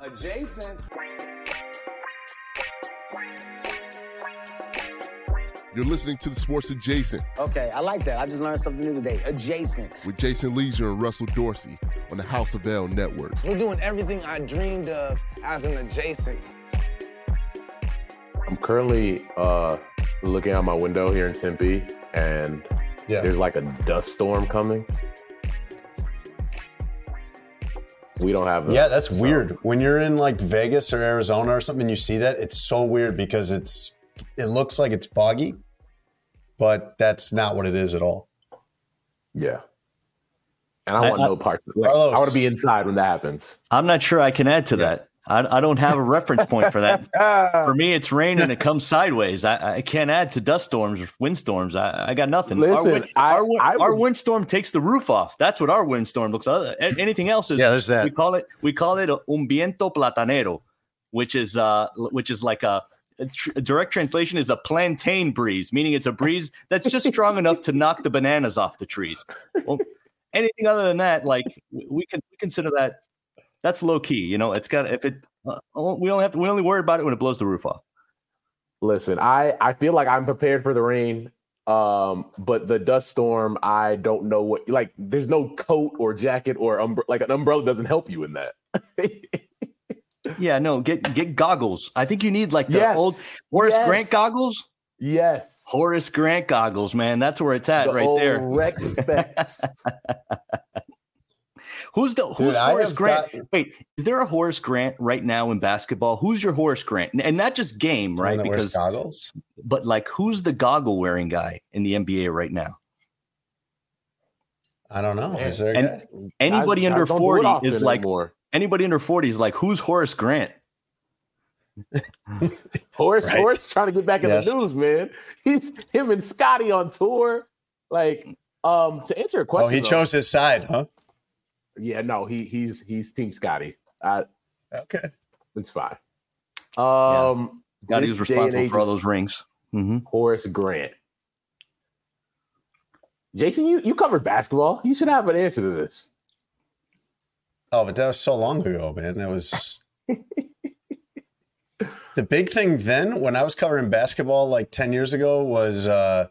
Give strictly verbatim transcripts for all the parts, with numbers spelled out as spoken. Adjacent. You're listening to the Sports Adjacent. Okay, I like that. I just learned something new today. Adjacent. With Jason Leisure and Russell Dorsey on the House of L Network. We're doing everything I dreamed of as an adjacent. I'm currently uh, looking out my window here in Tempe, and yeah. There's like a dust storm coming. We don't have that. Yeah, that's so weird. When you're in like Vegas or Arizona or something and you see that, it's so weird because it's It looks like it's foggy, but that's not what it is at all. Yeah. And I want I, no parts of it. Like, I want to be inside when that happens. I'm not sure I can add to yeah. that. I, I don't have a reference point for that. For me, it's rain and it comes sideways. I, I can't add to dust storms or windstorms. I, I got nothing. Listen, our, wind, I, our, I, our windstorm takes the roof off. That's what our windstorm looks like. Anything else is, yeah, there's that. We call it, we call it un viento platanero, which is, uh, which is like a, A tr- a direct translation is a plantain breeze, meaning it's a breeze that's just strong enough to knock the bananas off the trees. Well, anything other than that, like we can we consider that that's low key. You know, it's got if it uh, we only have to, we only worry about it when it blows the roof off. Listen, I, I feel like I'm prepared for the rain, um, but the dust storm, I don't know what. Like, there's no coat or jacket or umbre- like an umbrella doesn't help you in that. Yeah, no, get get goggles. I think you need like the yes. old Horace yes. Grant goggles. Yes. Horace Grant goggles, man. That's where it's at the right there. Rex specs. Who's the who's Dude, Horace Grant? Got... Wait, is there a Horace Grant right now in basketball? Who's your Horace Grant? And not just game, right? Someone that because wears goggles. But like who's the goggle wearing guy in the N B A right now? I don't know. Is there and a... anybody I, under I forty is like anymore. Anybody under forty is like, who's Horace Grant? Horace, right. Horace trying to get back in yes. the news, man. He's him and Scotty on tour. Like, um, to answer a question. Oh, he though, chose his side, huh? Yeah, no, he he's he's Team Scotty. I, okay, it's fine. Um, yeah. Scotty was responsible for all those rings. Mm-hmm. Horace Grant. Jason, you you covered basketball. You should have an answer to this. Oh, but that was so long ago, man. That was the big thing then when I was covering basketball like ten years ago was uh,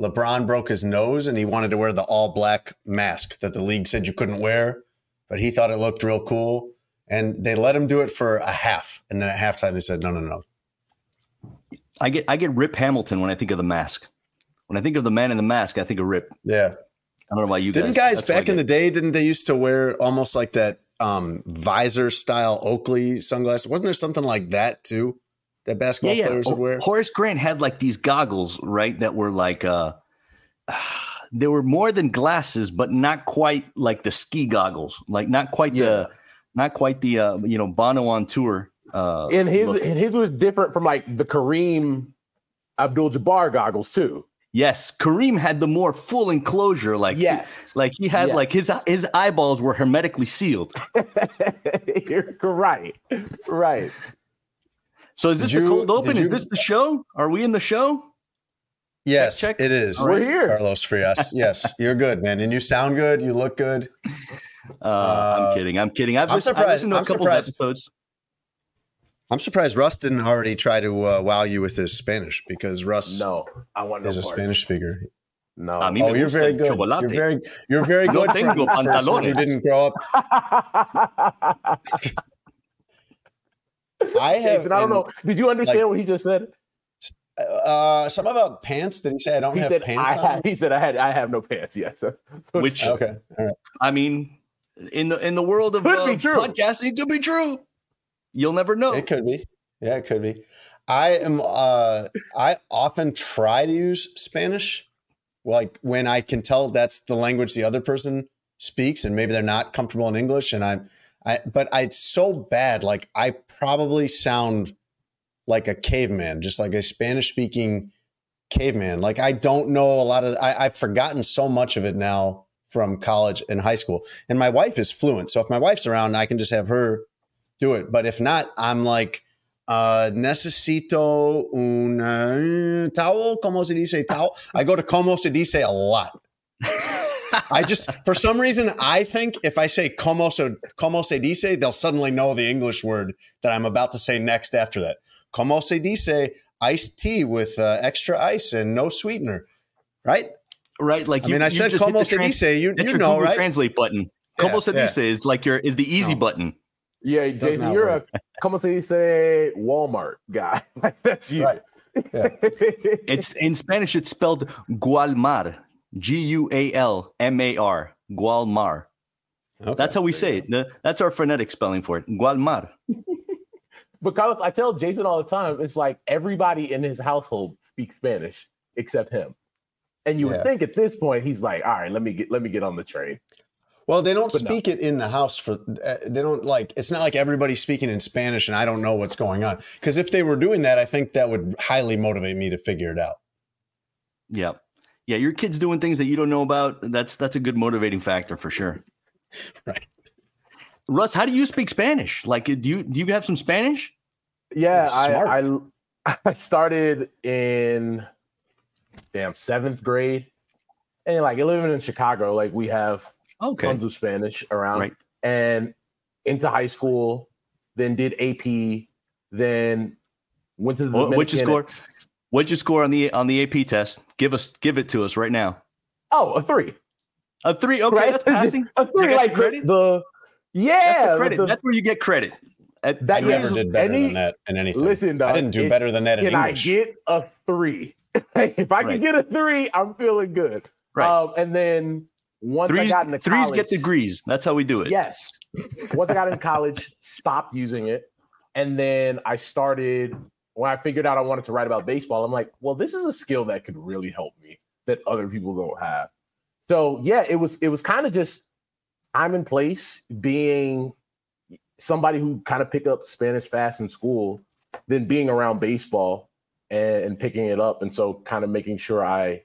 LeBron broke his nose and he wanted to wear the all black mask that the league said you couldn't wear, but he thought it looked real cool. And they let him do it for a half. And then at halftime, they said, no, no, no. I get I get Rip Hamilton when I think of the mask. When I think of the man in the mask, I think of Rip. Yeah. I don't know about you guys. Didn't guys, guys back in the day, didn't they used to wear almost like that um, visor-style Oakley sunglasses? Wasn't there something like that, too, that basketball yeah, yeah. players would wear? Horace Grant had like these goggles, right, that were like uh, – they were more than glasses, but not quite like the ski goggles, like not quite yeah. the – not quite the, uh, you know, Bono on tour. Uh, and, his, and his was different from like the Kareem Abdul-Jabbar goggles, too. Yes, Kareem had the more full enclosure, like yes, he, like he had yes. like his his eyeballs were hermetically sealed. You're right, right. So is this you, the cold open? You, is this the show? Are we in the show? Yes, check, check. It is. We're here, Carlos Frias. Yes, you're good, man, and you sound good. You look good. Uh, uh, I'm kidding. I'm kidding. I've I'm listened, surprised. I've listened to a I'm couple surprised. of episodes. I'm surprised Russ didn't already try to uh, wow you with his Spanish because Russ no, I want no is parts. a Spanish speaker. No. A mí oh, me you're gusta very el good. Chocolate. You're very, you're very good. No tengo pantalones. You didn't grow up. I have. Jason, I don't know. Did you understand like, what he just said? Uh, something about pants. Did he say I don't he have said, pants I on? Had, he said I had. I have no pants. Yes. Which okay. All right. I mean, in the in the world of could uh, podcasting, it could be true. You'll never know. It could be. Yeah, it could be. I am. Uh, I often try to use Spanish, like when I can tell that's the language the other person speaks, and maybe they're not comfortable in English, and I'm. I, but I, it's so bad. Like I probably sound like a caveman, just like a Spanish speaking caveman. Like I don't know a lot of, I, I've forgotten so much of it now from college and high school. And my wife is fluent. So if my wife's around, I can just have her do it. But if not, I'm like, uh, necesito un uh, towel. Como se dice towel? I go to como se dice a lot. I just, for some reason, I think if I say como se, como se dice, they'll suddenly know the English word that I'm about to say next after that. Como se dice, iced tea with uh, extra ice and no sweetener, right? Right. Like I you, mean, I you said just como se trans- dice, you, you know, Google right? Translate button. Como yeah, se yeah. dice is like your is the easy no. button. Yeah, Jason, you're work. a como se dice Walmart guy. Like that's you. Right. Yeah. It's in Spanish. It's spelled Gualmar. G U A L M A R, Gualmar. Okay. That's how we say it. That's our phonetic spelling for it, Gualmar. But Carlos, I tell Jason all the time, it's like everybody in his household speaks Spanish except him. And you yeah. would think at this point he's like, all right, let me get let me get on the train. Well, they don't but speak no. it in the house for uh, they don't like it's not like everybody's speaking in Spanish and I don't know what's going on. Because if they were doing that, I think that would highly motivate me to figure it out. Yeah. Yeah, your kid's doing things that you don't know about. That's that's a good motivating factor for sure. Right. Russ, how do you speak Spanish? Like, do you do you have some Spanish? Yeah, I, I I started in damn seventh grade, and like living in Chicago, like we have okay. tons of Spanish around, right. and into high school, then did A P, then went to the Dominican. What'd you score? What'd you score on the on the A P test? Give us, give it to us right now. Oh, a three, a three. Okay, right? That's passing. A three, like credit. The yeah, that's the credit. The, that's where you get credit. At, that I never did better any, than that in anything. Listen, dog, I didn't do better than that in can English. Can I get a three? If I can right. get a three, I'm feeling good. Right. Um, and then once threes, I got into college, threes get degrees. That's how we do it. Yes. Once I got in college, stopped using it, and then I started. When I figured out I wanted to write about baseball, I'm like, well, this is a skill that could really help me that other people don't have. So yeah, it was it was kind of just time and place, being somebody who kind of picked up Spanish fast in school, then being around baseball and, and picking it up. And so kind of making sure I,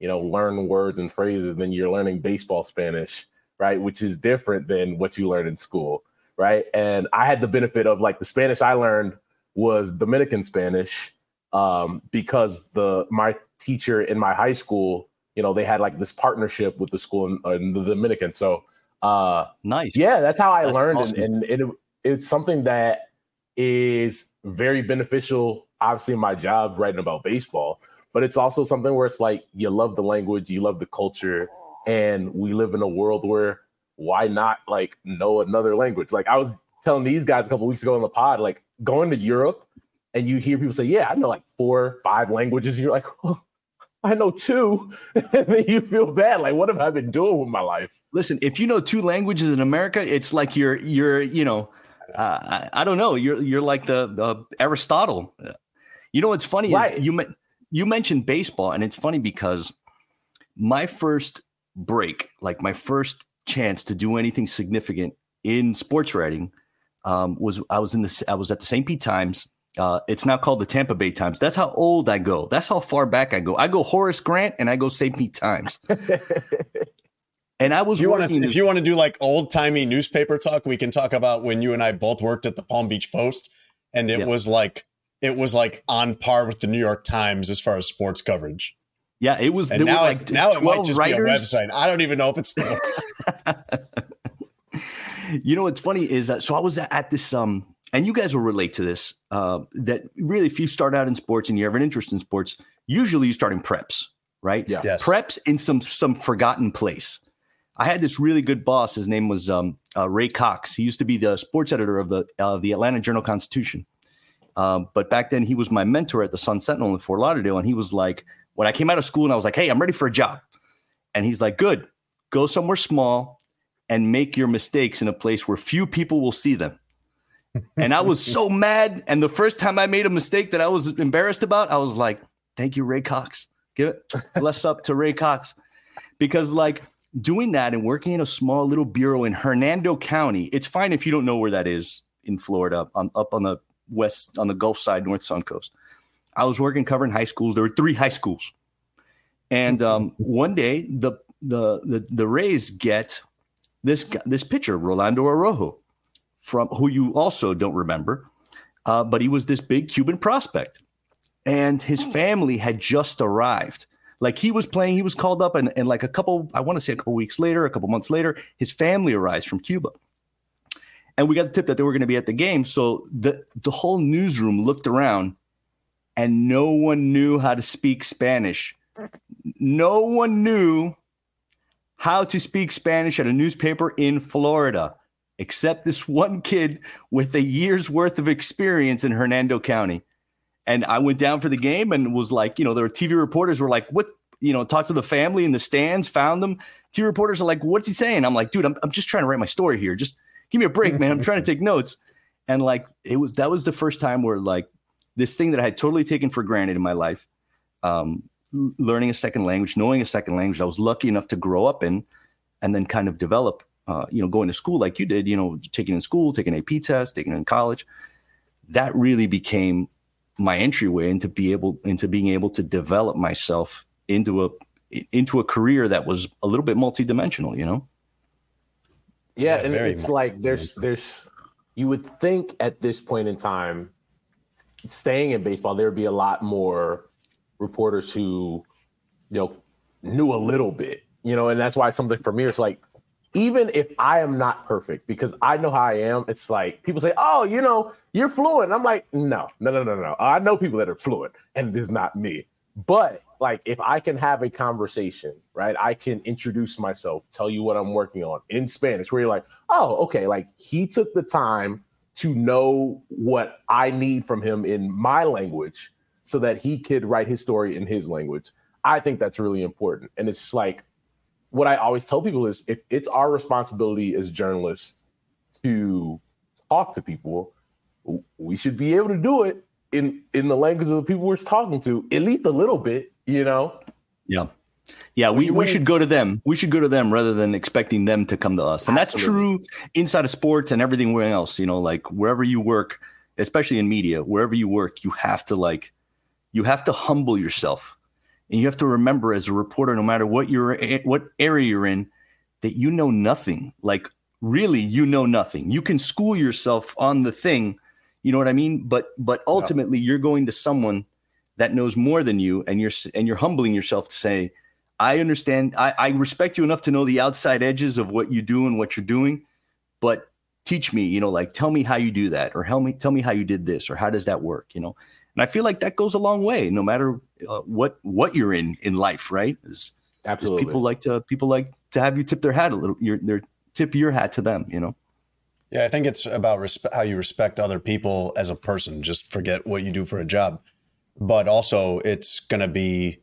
you know, learn words and phrases. Then you're learning baseball Spanish, right? Which is different than what you learn in school, right? And I had the benefit of like the Spanish I learned was Dominican Spanish um, because the my teacher in my high school, you know, they had like this partnership with the school in, in the Dominican. So uh, nice. Yeah, that's how I that's learned. Awesome. And, and it, it's something that is very beneficial, obviously, in my job writing about baseball. But it's also something where it's like you love the language, you love the culture. And we live in a world where why not like know another language? Like I was telling these guys a couple weeks ago on the pod, like going to Europe and you hear people say, yeah, I know like four, five languages. And you're like, oh, I know two. And then you feel bad. Like, what have I been doing with my life? Listen, if you know two languages in America, it's like you're, you're, you know, uh, I, I don't know. You're, you're like the uh, Aristotle. You know, what's funny right. is you, you mentioned baseball, and it's funny because my first break, like my first chance to do anything significant in sports writing Um, was I was in the I was at the Saint Pete Times. Uh, it's now called the Tampa Bay Times. That's how old I go. That's how far back I go. I go Horace Grant and I go Saint Pete Times. And I was. You wanna, this- if you want to do like old timey newspaper talk, we can talk about when you and I both worked at the Palm Beach Post, and it yeah. was like it was like on par with the New York Times as far as sports coverage. Yeah, it was. And now, like it, now it might just writers. be a website. I don't even know if it's still. You know, what's funny is that, so I was at this, um, and you guys will relate to this, uh, that really if you start out in sports and you have an interest in sports, usually you start in preps, right? Yeah. Yes. Preps in some some forgotten place. I had this really good boss. His name was um, uh, Ray Cox. He used to be the sports editor of the uh, the Atlanta Journal-Constitution. Um, but back then, he was my mentor at the Sun Sentinel in Fort Lauderdale. And he was like, when I came out of school and I was like, hey, I'm ready for a job. And he's like, good, go somewhere small and make your mistakes in a place where few people will see them. And I was so mad. And the first time I made a mistake that I was embarrassed about, I was like, thank you, Ray Cox. Give it bless up to Ray Cox. Because like doing that and working in a small little bureau in Hernando County, it's fine if you don't know where that is in Florida, on, up on the west, on the Gulf side, North Sun Coast. I was working covering high schools. There were three high schools. And um, one day the, the the the Rays get this this pitcher, Rolando Araujo, from who you also don't remember, uh, but he was this big Cuban prospect. And his family had just arrived. Like he was playing, he was called up, and, and like a couple, I want to say a couple weeks later, a couple months later, his family arrived from Cuba. And we got the tip that they were going to be at the game. So the, the whole newsroom looked around and no one knew how to speak Spanish. No one knew how to speak Spanish at a newspaper in Florida, except this one kid with a year's worth of experience in Hernando County. And I went down for the game and was like, you know, there were T V reporters were like, what, you know, talked to the family in the stands, found them. T V reporters are like, what's he saying? I'm like, dude, I'm, I'm just trying to write my story here. Just give me a break, man. I'm trying to take notes. And like, it was, that was the first time where like this thing that I had totally taken for granted in my life, um, learning a second language, knowing a second language, I was lucky enough to grow up in and then kind of develop, uh, you know, going to school like you did, you know, taking in school, taking an A P test, taking in college. That really became my entryway into be able into being able to develop myself into a into a career that was a little bit multidimensional, you know? Yeah, yeah, and it's like there's there's you would think at this point in time, staying in baseball, there would be a lot more reporters who, you know, knew a little bit, you know, and that's why something for me is like, even if I am not perfect, because I know how I am, it's like people say, oh, you know, you're fluent. I'm like, no, no, no, no, no. I know people that are fluent and it is not me. But like if I can have a conversation, right, I can introduce myself, tell you what I'm working on in Spanish, where you're like, oh, okay, like he took the time to know what I need from him in my language so that he could write his story in his language. I think that's really important. And it's like, what I always tell people is if it's our responsibility as journalists to talk to people, we should be able to do it in, in the language of the people we're talking to, at least a little bit, you know? Yeah. Yeah. We, we should go to them. We should go to them rather than expecting them to come to us. And that's Absolutely. True inside of sports and everything else, you know, like wherever you work, especially in media, wherever you work, you have to like, you have to humble yourself. And you have to remember as a reporter, no matter what you're, what area you're in, that you know nothing. Like, really, you know nothing. You can school yourself on the thing, you know what I mean? But but ultimately, yeah. You're going to someone that knows more than you, and you're and you're humbling yourself to say, I understand, I, I respect you enough to know the outside edges of what you do and what you're doing, but teach me, you know, like, tell me how you do that, or help me, tell me how you did this, or how does that work, you know? And I feel like that goes a long way, no matter uh, what what you're in in life, right? Is, Absolutely. Is people like to people like to have you tip their hat a little, your, their tip your hat to them, you know. Yeah, I think it's about resp- how you respect other people as a person. Just forget what you do for a job, but also it's going to be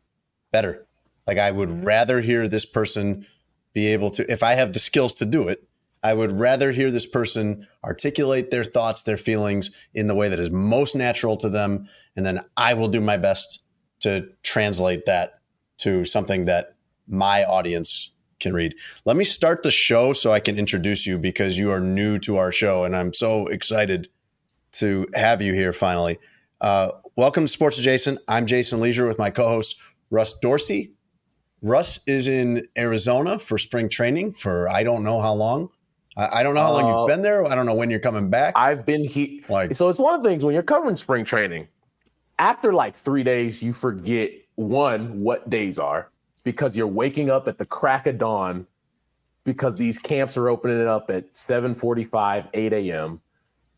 better. Like I would rather hear this person be able to, if I have the skills to do it, I would rather hear this person articulate their thoughts, their feelings in the way that is most natural to them. And then I will do my best to translate that to something that my audience can read. Let me start the show so I can introduce you because you are new to our show. And I'm so excited to have you here finally. Uh, welcome to Sports Adjacent. I'm Jason Leisure with my co-host, Russ Dorsey. Russ is in Arizona for spring training for I don't know how long. I don't know how long uh, you've been there. I don't know when you're coming back. I've been here. Like, so it's one of the things when you're covering spring training, after like three days, you forget, one, what days are, because you're waking up at the crack of dawn because these camps are opening up at seven forty-five, eight a.m.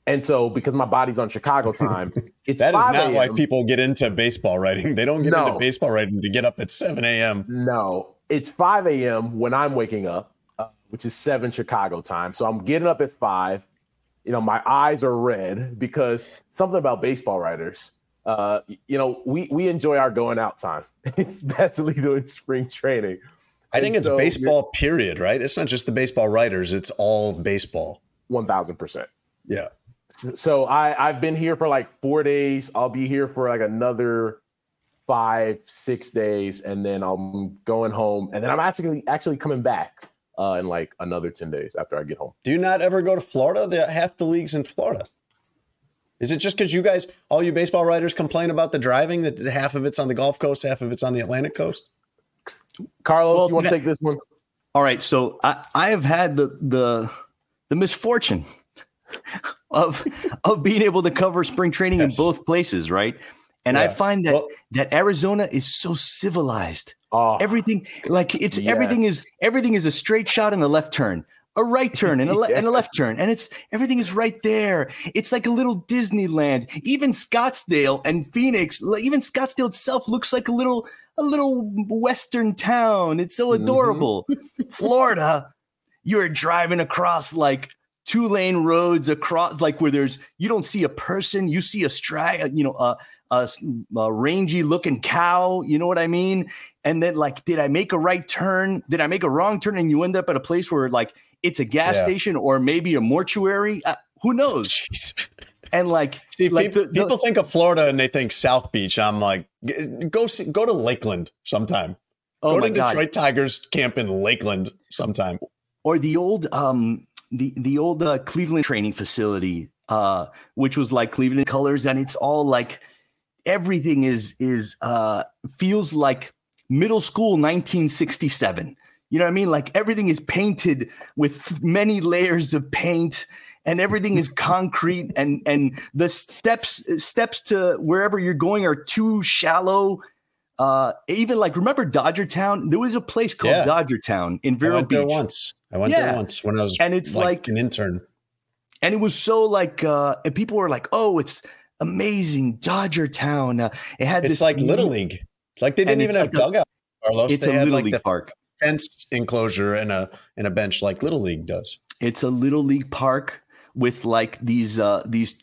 And so, because my body's on Chicago time, it's that five is not why people get into baseball writing. They don't get no. into baseball writing to get up at seven a.m. No, it's five a.m. when I'm waking up, uh, which is seven Chicago time. So I'm getting up at five. You know, my eyes are red because something about baseball writers. Uh, you know, we we enjoy our going out time, especially during spring training. I think and it's so baseball period, right? It's not just the baseball writers. It's all baseball. one thousand percent. Yeah. So I, I've been here for like four days. I'll be here for like another five, six days, and then I'm going home. And then I'm actually actually coming back uh, in like another ten days after I get home. Do you not ever go to Florida? The, half the league's in Florida. Is it just because you guys, all you baseball writers complain about the driving, that half of it's on the Gulf Coast, half of it's on the Atlantic Coast? Carlos, well, you want to take this one? All right. So I, I have had the the the misfortune of of being able to cover spring training yes. in both places, right? And yeah. I find that well, that Arizona is so civilized. Oh, everything like it's yes. everything is everything is a straight shot and a left turn, a right turn and a, le- yeah. and a left turn, and it's everything is right there. It's like a little Disneyland. Even Scottsdale and Phoenix, even Scottsdale itself looks like a little a little Western town. It's so adorable. Mm-hmm. Florida, you're driving across like two lane roads across, like where there's, you don't see a person, you see a stri, you know, a, a, a rangy looking cow, you know what I mean? And then like, did I make a right turn? Did I make a wrong turn? And you end up at a place where like, it's a gas yeah. station or maybe a mortuary. Uh, who knows? Jeez. And like, see, like people, the, the, people think of Florida and they think South Beach. I'm like, go see, go to Lakeland sometime. Oh go my to God. Detroit Tigers camp in Lakeland sometime. Or the old, um, The the old uh, Cleveland training facility, uh, which was like Cleveland colors, and it's all like everything is is uh, feels like middle school nineteen sixty-seven. You know what I mean? Like everything is painted with many layers of paint, and everything is concrete, and and the steps steps to wherever you're going are too shallow. Uh, even like remember Dodger Town? There was a place called yeah. Dodger Town in Vero I went Beach there once. I went yeah. there once when I was and it's like, like an intern. And it was so like, uh, and people were like, oh, it's amazing. Dodger Town. Uh, it had it's this like Little League. Like they didn't even have like dugouts. It's they a had Little like League park. Fenced enclosure and a, and a bench like Little League does. It's a Little League park with like these, uh, these,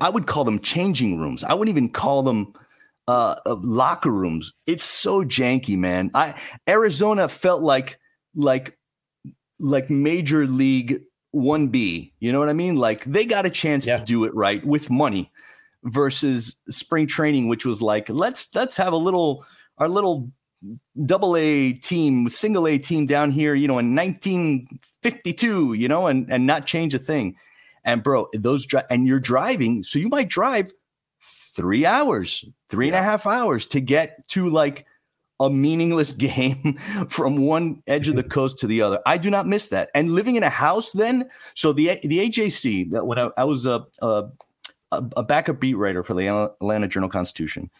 I would call them changing rooms. I wouldn't even call them uh, locker rooms. It's so janky, man. I, Arizona felt like, like, like major league one B, you know what I mean? Like they got a chance yeah. to do it right with money versus spring training, which was like, let's, let's have a little, our little double A team, single A team down here, you know, in nineteen fifty-two, you know, and, and not change a thing. And bro, those, dri- and you're driving. So you might drive three hours, three yeah. and a half hours to get to like a meaningless game from one edge of the coast to the other. I do not miss that. And living in a house then, so the the A J C, that when I, I was a, a a backup beat writer for the Atlanta Journal-Constitution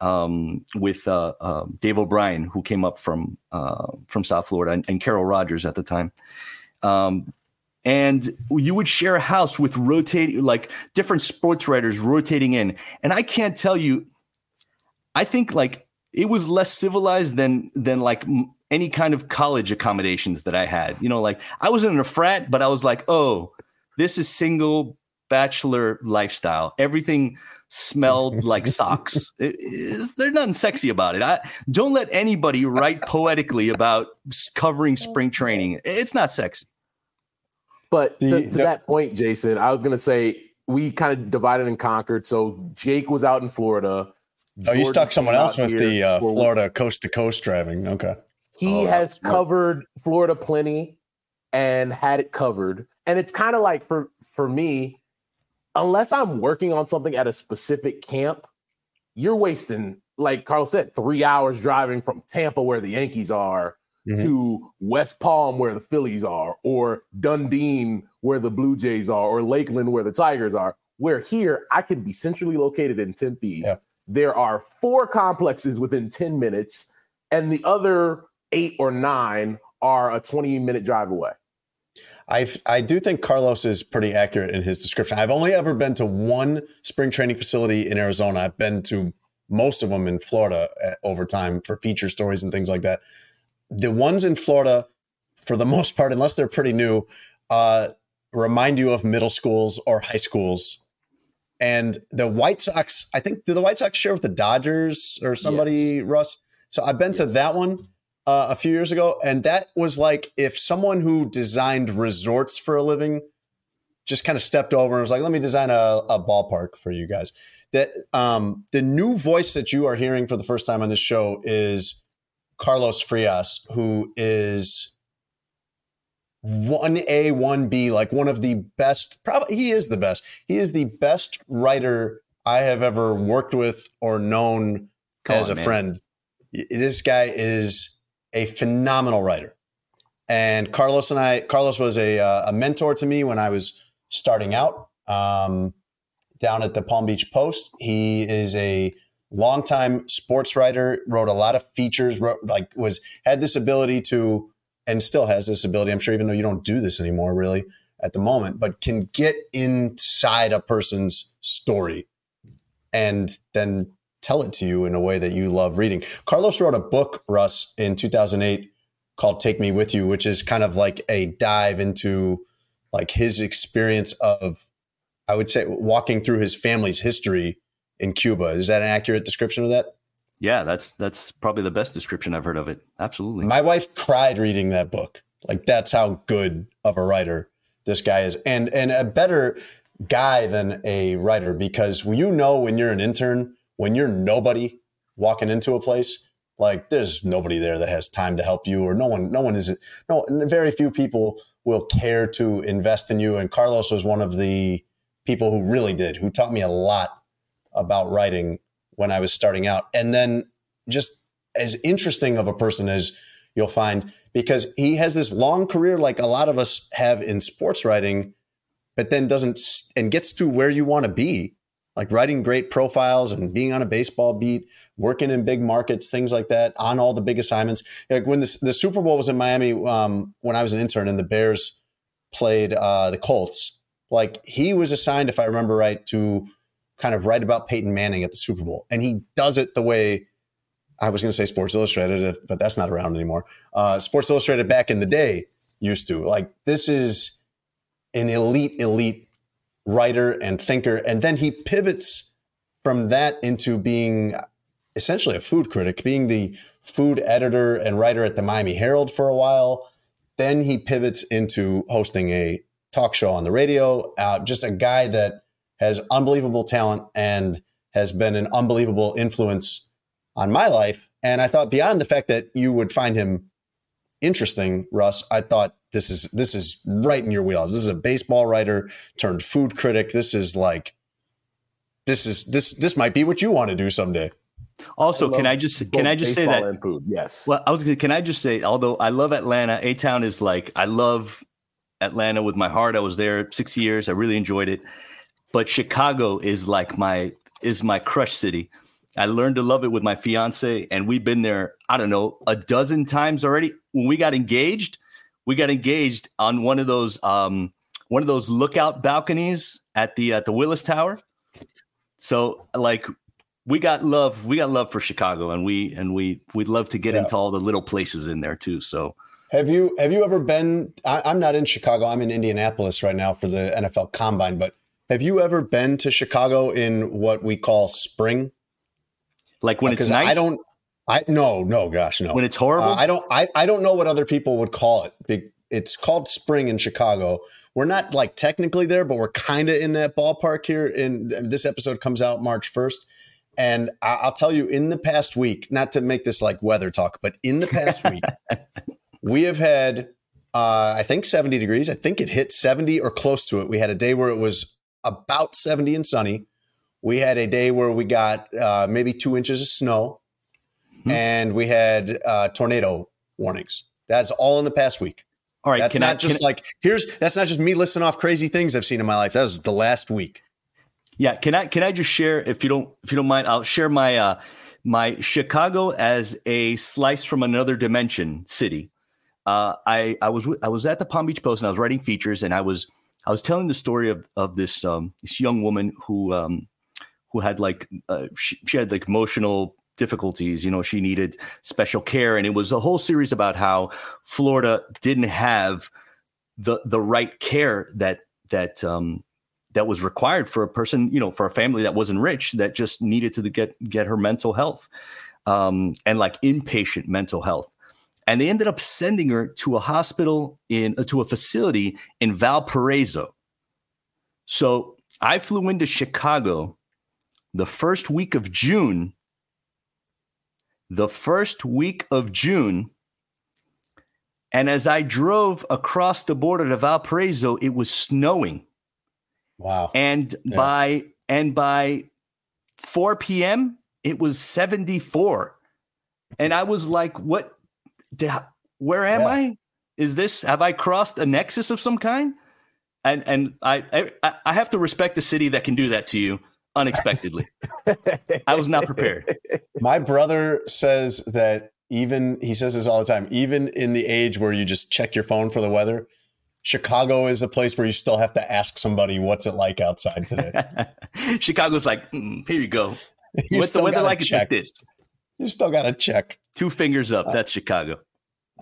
um, with uh, uh, Dave O'Brien, who came up from uh, from South Florida, and, and Carol Rogers at the time. Um, and you would share a house with rotating, like different sports writers rotating in. And I can't tell you, I think like, it was less civilized than than like any kind of college accommodations that I had. You know, like I wasn't in a frat, but I was like, oh, this is single bachelor lifestyle. Everything smelled like socks. It, it, there's nothing sexy about it. I don't let anybody write poetically about covering spring training. It's not sexy. But to, to that point, Jason, I was going to say we kind of divided and conquered. So Jake was out in Florida. Jordan oh, you stuck someone else with the uh, Florida coast-to-coast driving. Okay. He oh, has yeah. covered Florida plenty and had it covered. And it's kind of like, for, for me, unless I'm working on something at a specific camp, you're wasting, like Carl said, three hours driving from Tampa, where the Yankees are, mm-hmm. to West Palm, where the Phillies are, or Dundee, where the Blue Jays are, or Lakeland, where the Tigers are. Where here, I could be centrally located in Tempe. Yeah. There are four complexes within ten minutes, and the other eight or nine are a twenty-minute drive away. I I do think Carlos is pretty accurate in his description. I've only ever been to one spring training facility in Arizona. I've been to most of them in Florida over time for feature stories and things like that. The ones in Florida, for the most part, unless they're pretty new, uh, remind you of middle schools or high schools. And the White Sox, I think, do the White Sox share with the Dodgers or somebody, yes. Russ? So I've been yes. to that one uh, a few years ago. And that was like if someone who designed resorts for a living just kind of stepped over and was like, let me design a, a ballpark for you guys. That um, the new voice that you are hearing for the first time on this show is Carlos Frias, who is one A, one B, like one of the best, probably he is the best. He is the best writer I have ever worked with or known Come as on, a man. friend. This guy is a phenomenal writer. And Carlos and I, Carlos was a, uh, a mentor to me when I was starting out um, down at the Palm Beach Post. He is a longtime sports writer, wrote a lot of features, wrote, like was had this ability to, and still has this ability, I'm sure, even though you don't do this anymore really at the moment, but can get inside a person's story and then tell it to you in a way that you love reading. Carlos wrote a book, Russ, in two thousand eight called Take Me With You, which is kind of like a dive into like his experience of, I would say, walking through his family's history in Cuba. Is that an accurate description of that? Yeah, that's that's probably the best description I've heard of it. Absolutely. My wife cried reading that book. Like, that's how good of a writer this guy is. And and a better guy than a writer, because you know when you're an intern, when you're nobody walking into a place, like there's nobody there that has time to help you, or no one no one is no very few people will care to invest in you. And Carlos was one of the people who really did, who taught me a lot about writing when I was starting out. And then just as interesting of a person as you'll find, because he has this long career like a lot of us have in sports writing, but then doesn't and gets to where you want to be, like writing great profiles and being on a baseball beat, working in big markets, things like that, on all the big assignments. Like when the, the Super Bowl was in Miami, um, when I was an intern and the Bears played uh, the Colts, like he was assigned, if I remember right, to kind of write about Peyton Manning at the Super Bowl. And he does it the way, I was going to say Sports Illustrated, but that's not around anymore. Uh, Sports Illustrated back in the day used to. Like, this is an elite, elite writer and thinker. And then he pivots from that into being essentially a food critic, being the food editor and writer at the Miami Herald for a while. Then he pivots into hosting a talk show on the radio. Uh, just a guy that has unbelievable talent and has been an unbelievable influence on my life. And I thought, beyond the fact that you would find him interesting, Russ, I thought this is this is right in your wheelhouse. This is a baseball writer turned food critic. This is like, this is this this might be what you want to do someday. Also, I can I just can I just say that? And food. Yes. Well, I was gonna, can I just say, although I love Atlanta, A-Town is like, I love Atlanta with my heart. I was there six years. I really enjoyed it. But Chicago is like my is my crush city. I learned to love it with my fiance, and we've been there, I don't know, a dozen times already. When we got engaged, we got engaged on one of those um, one of those lookout balconies at the at the Willis Tower. So like we got love, we got love for Chicago, and we and we we'd love to get yeah. into all the little places in there too. So have you have you ever been? I, I'm not in Chicago. I'm in Indianapolis right now for the N F L Combine, but have you ever been to Chicago in what we call spring? Like when because it's nice? I don't, I no, no, gosh, no. When it's horrible? Uh, I don't, I, I don't know what other people would call it. It's called spring in Chicago. We're not like technically there, but we're kind of in that ballpark here. And this episode comes out March first. And I, I'll tell you, in the past week, not to make this like weather talk, but in the past week, we have had, uh, I think seventy degrees. I think it hit seventy or close to it. We had a day where it was about seventy and sunny. We had a day where we got uh, maybe two inches of snow, mm-hmm. and we had uh, tornado warnings. That's all in the past week. All right, that's not I, just like I, here's. That's not just me listing off crazy things I've seen in my life. That was the last week. Yeah, can I can I just share, if you don't if you don't mind, I'll share my uh, my Chicago as a slice from another dimension city. uh, I I was I was at the Palm Beach Post and I was writing features, and I was I was telling the story of of this um, this young woman who um, who had like uh, she, she had like emotional difficulties. You know, she needed special care, and it was a whole series about how Florida didn't have the the right care that that um, that was required for a person, you know, for a family that wasn't rich, that just needed to get get her mental health um, and like inpatient mental health. And they ended up sending her to a hospital in uh, to a facility in Valparaiso. So I flew into Chicago the first week of June. The first week of June, and as I drove across the border to Valparaiso, it was snowing. Wow! And yeah. by and by four p.m., it was seventy-four, and I was like, "What? Did, where am yeah. I? Is this? Have I crossed a nexus of some kind?" And and I I, I have to respect the city that can do that to you. Unexpectedly. I was not prepared. My brother says that even, he says this all the time, even in the age where you just check your phone for the weather, Chicago is a place where you still have to ask somebody, what's it like outside today? Chicago's like, mm, here you go. You what's the weather like? It's like this. You still got to check. Two fingers up. Uh, That's Chicago.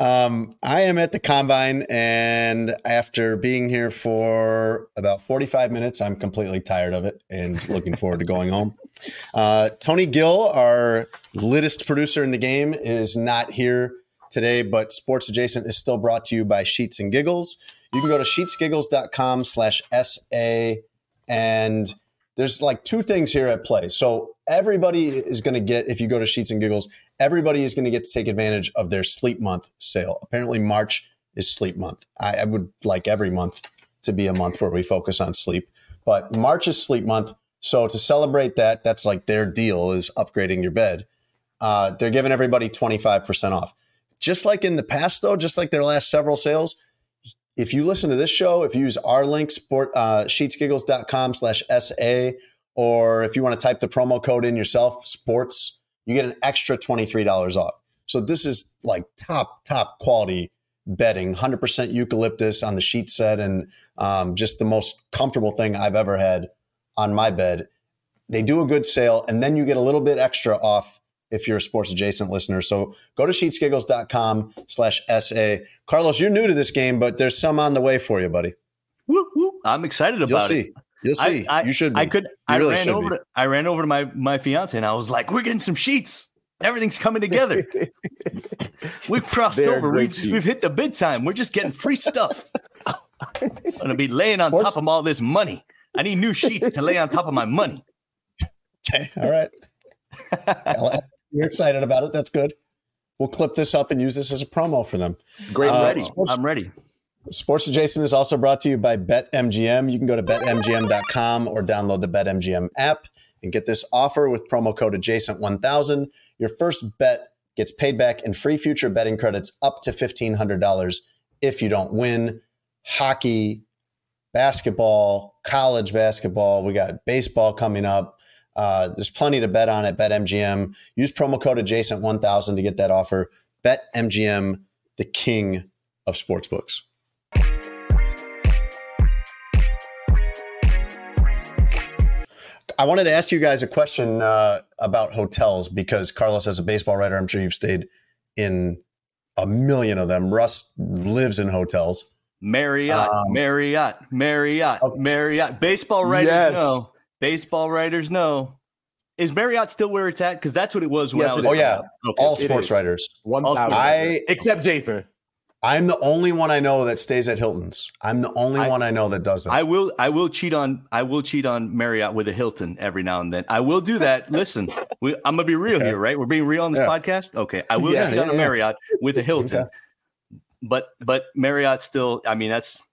Um, I am at the Combine, and after being here for about forty-five minutes, I'm completely tired of it and looking forward to going home. Uh, Tony Gill, our littest producer in the game, is not here today, but Sports Adjacent is still brought to you by Sheets and Giggles. You can go to sheetsgiggles.com slash SA, and there's like two things here at play. So everybody is going to get, if you go to Sheets and Giggles, everybody is going to get to take advantage of their sleep month sale. Apparently March is sleep month. I, I would like every month to be a month where we focus on sleep, but March is sleep month. So to celebrate that, that's like their deal is upgrading your bed. Uh, they're giving everybody twenty-five percent off. Just like in the past though, just like their last several sales, if you listen to this show, if you use our link, sport, uh, sheetsgiggles.com slash SA, or if you want to type the promo code in yourself, sports, you get an extra twenty-three dollars off. So this is like top, top quality bedding, one hundred percent eucalyptus on the sheet set, and um, just the most comfortable thing I've ever had on my bed. They do a good sale, and then you get a little bit extra off if you're a Sports Adjacent listener. So go to sheetsgiggles.com slash SA. Carlos, you're new to this game, but there's some on the way for you, buddy. Woo, woo. I'm excited about You'll see. it. You'll see. I, I, you should be. I could. You I really ran over. To, I ran over to my my fiance and I was like, "We're getting some sheets. Everything's coming together. we crossed They're over. We've, we've hit the bid time. We're just getting free stuff. I'm gonna be laying on Horse. top of all this money. I need new sheets to lay on top of my money." Okay. All right. You're excited about it. That's good. We'll clip this up and use this as a promo for them. Great. Uh, ready. Sports- I'm ready. Sports Adjacent is also brought to you by BetMGM. You can go to bet M G M dot com or download the BetMGM app and get this offer with promo code adjacent one thousand. Your first bet gets paid back in free future betting credits up to fifteen hundred dollars if you don't win. Hockey, basketball, college basketball. We got baseball coming up. Uh, there's plenty to bet on at BetMGM. Use promo code adjacent one thousand to get that offer. BetMGM, the king of sportsbooks. I wanted to ask you guys a question uh, about hotels, because Carlos, as a baseball writer, I'm sure you've stayed in a million of them. Russ lives in hotels. Marriott, um, Marriott, Marriott, okay. Marriott. Baseball writers yes. know. Baseball writers know. Is Marriott still where it's at? Because that's what it was when yes, I was. Oh yeah, okay. all sports writers. One thousand. I except Jason. I'm the only one I know that stays at Hilton's. I'm the only I, one I know that doesn't. I will I will cheat on I will cheat on Marriott with a Hilton every now and then. I will do that. Listen, we, I'm gonna be real okay. here, right? We're being real on this yeah. podcast. Okay, I will yeah, cheat yeah, on a yeah. Marriott with a Hilton, okay. but but Marriott still. I mean, that's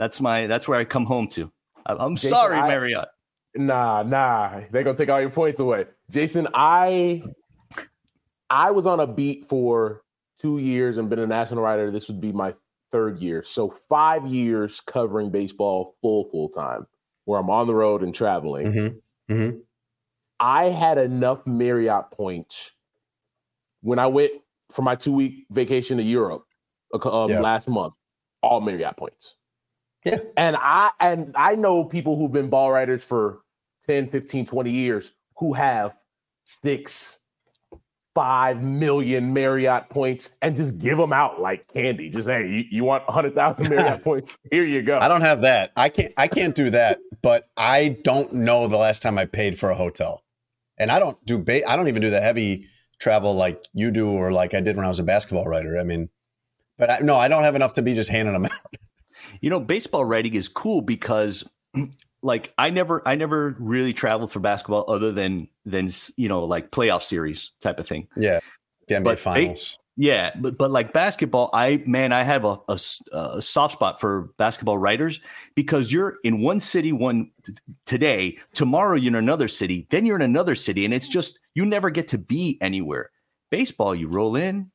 that's my that's where I come home to. I'm Jason, sorry, I, Marriott. Nah, nah, they're gonna take all your points away, Jason. I I was on a beat for two years and been a national writer. This would be my third year. So five years covering baseball full, full time, where I'm on the road and traveling. Mm-hmm. Mm-hmm. I had enough Marriott points when I went for my two week vacation to Europe um, yeah. last month, all Marriott points. Yeah. And I and I know people who've been ball writers for ten, fifteen, twenty years who have six, five million Marriott points and just give them out like candy. Just, hey, you, you want one hundred thousand Marriott points? Here you go. I don't have that. I can't, I can't do that, but I don't know the last time I paid for a hotel. And I don't do ba- I don't even do the heavy travel like you do or like I did when I was a basketball writer. I mean, but I, no, I don't have enough to be just handing them out. You know, baseball writing is cool because, like, I never, I never really traveled for basketball other than than you know, like playoff series type of thing. Yeah, N B A but finals. They, yeah, but but like basketball, I man, I have a, a, a soft spot for basketball writers because you're in one city one t- today, tomorrow you're in another city, then you're in another city, and it's just you never get to be anywhere. Baseball, you roll in.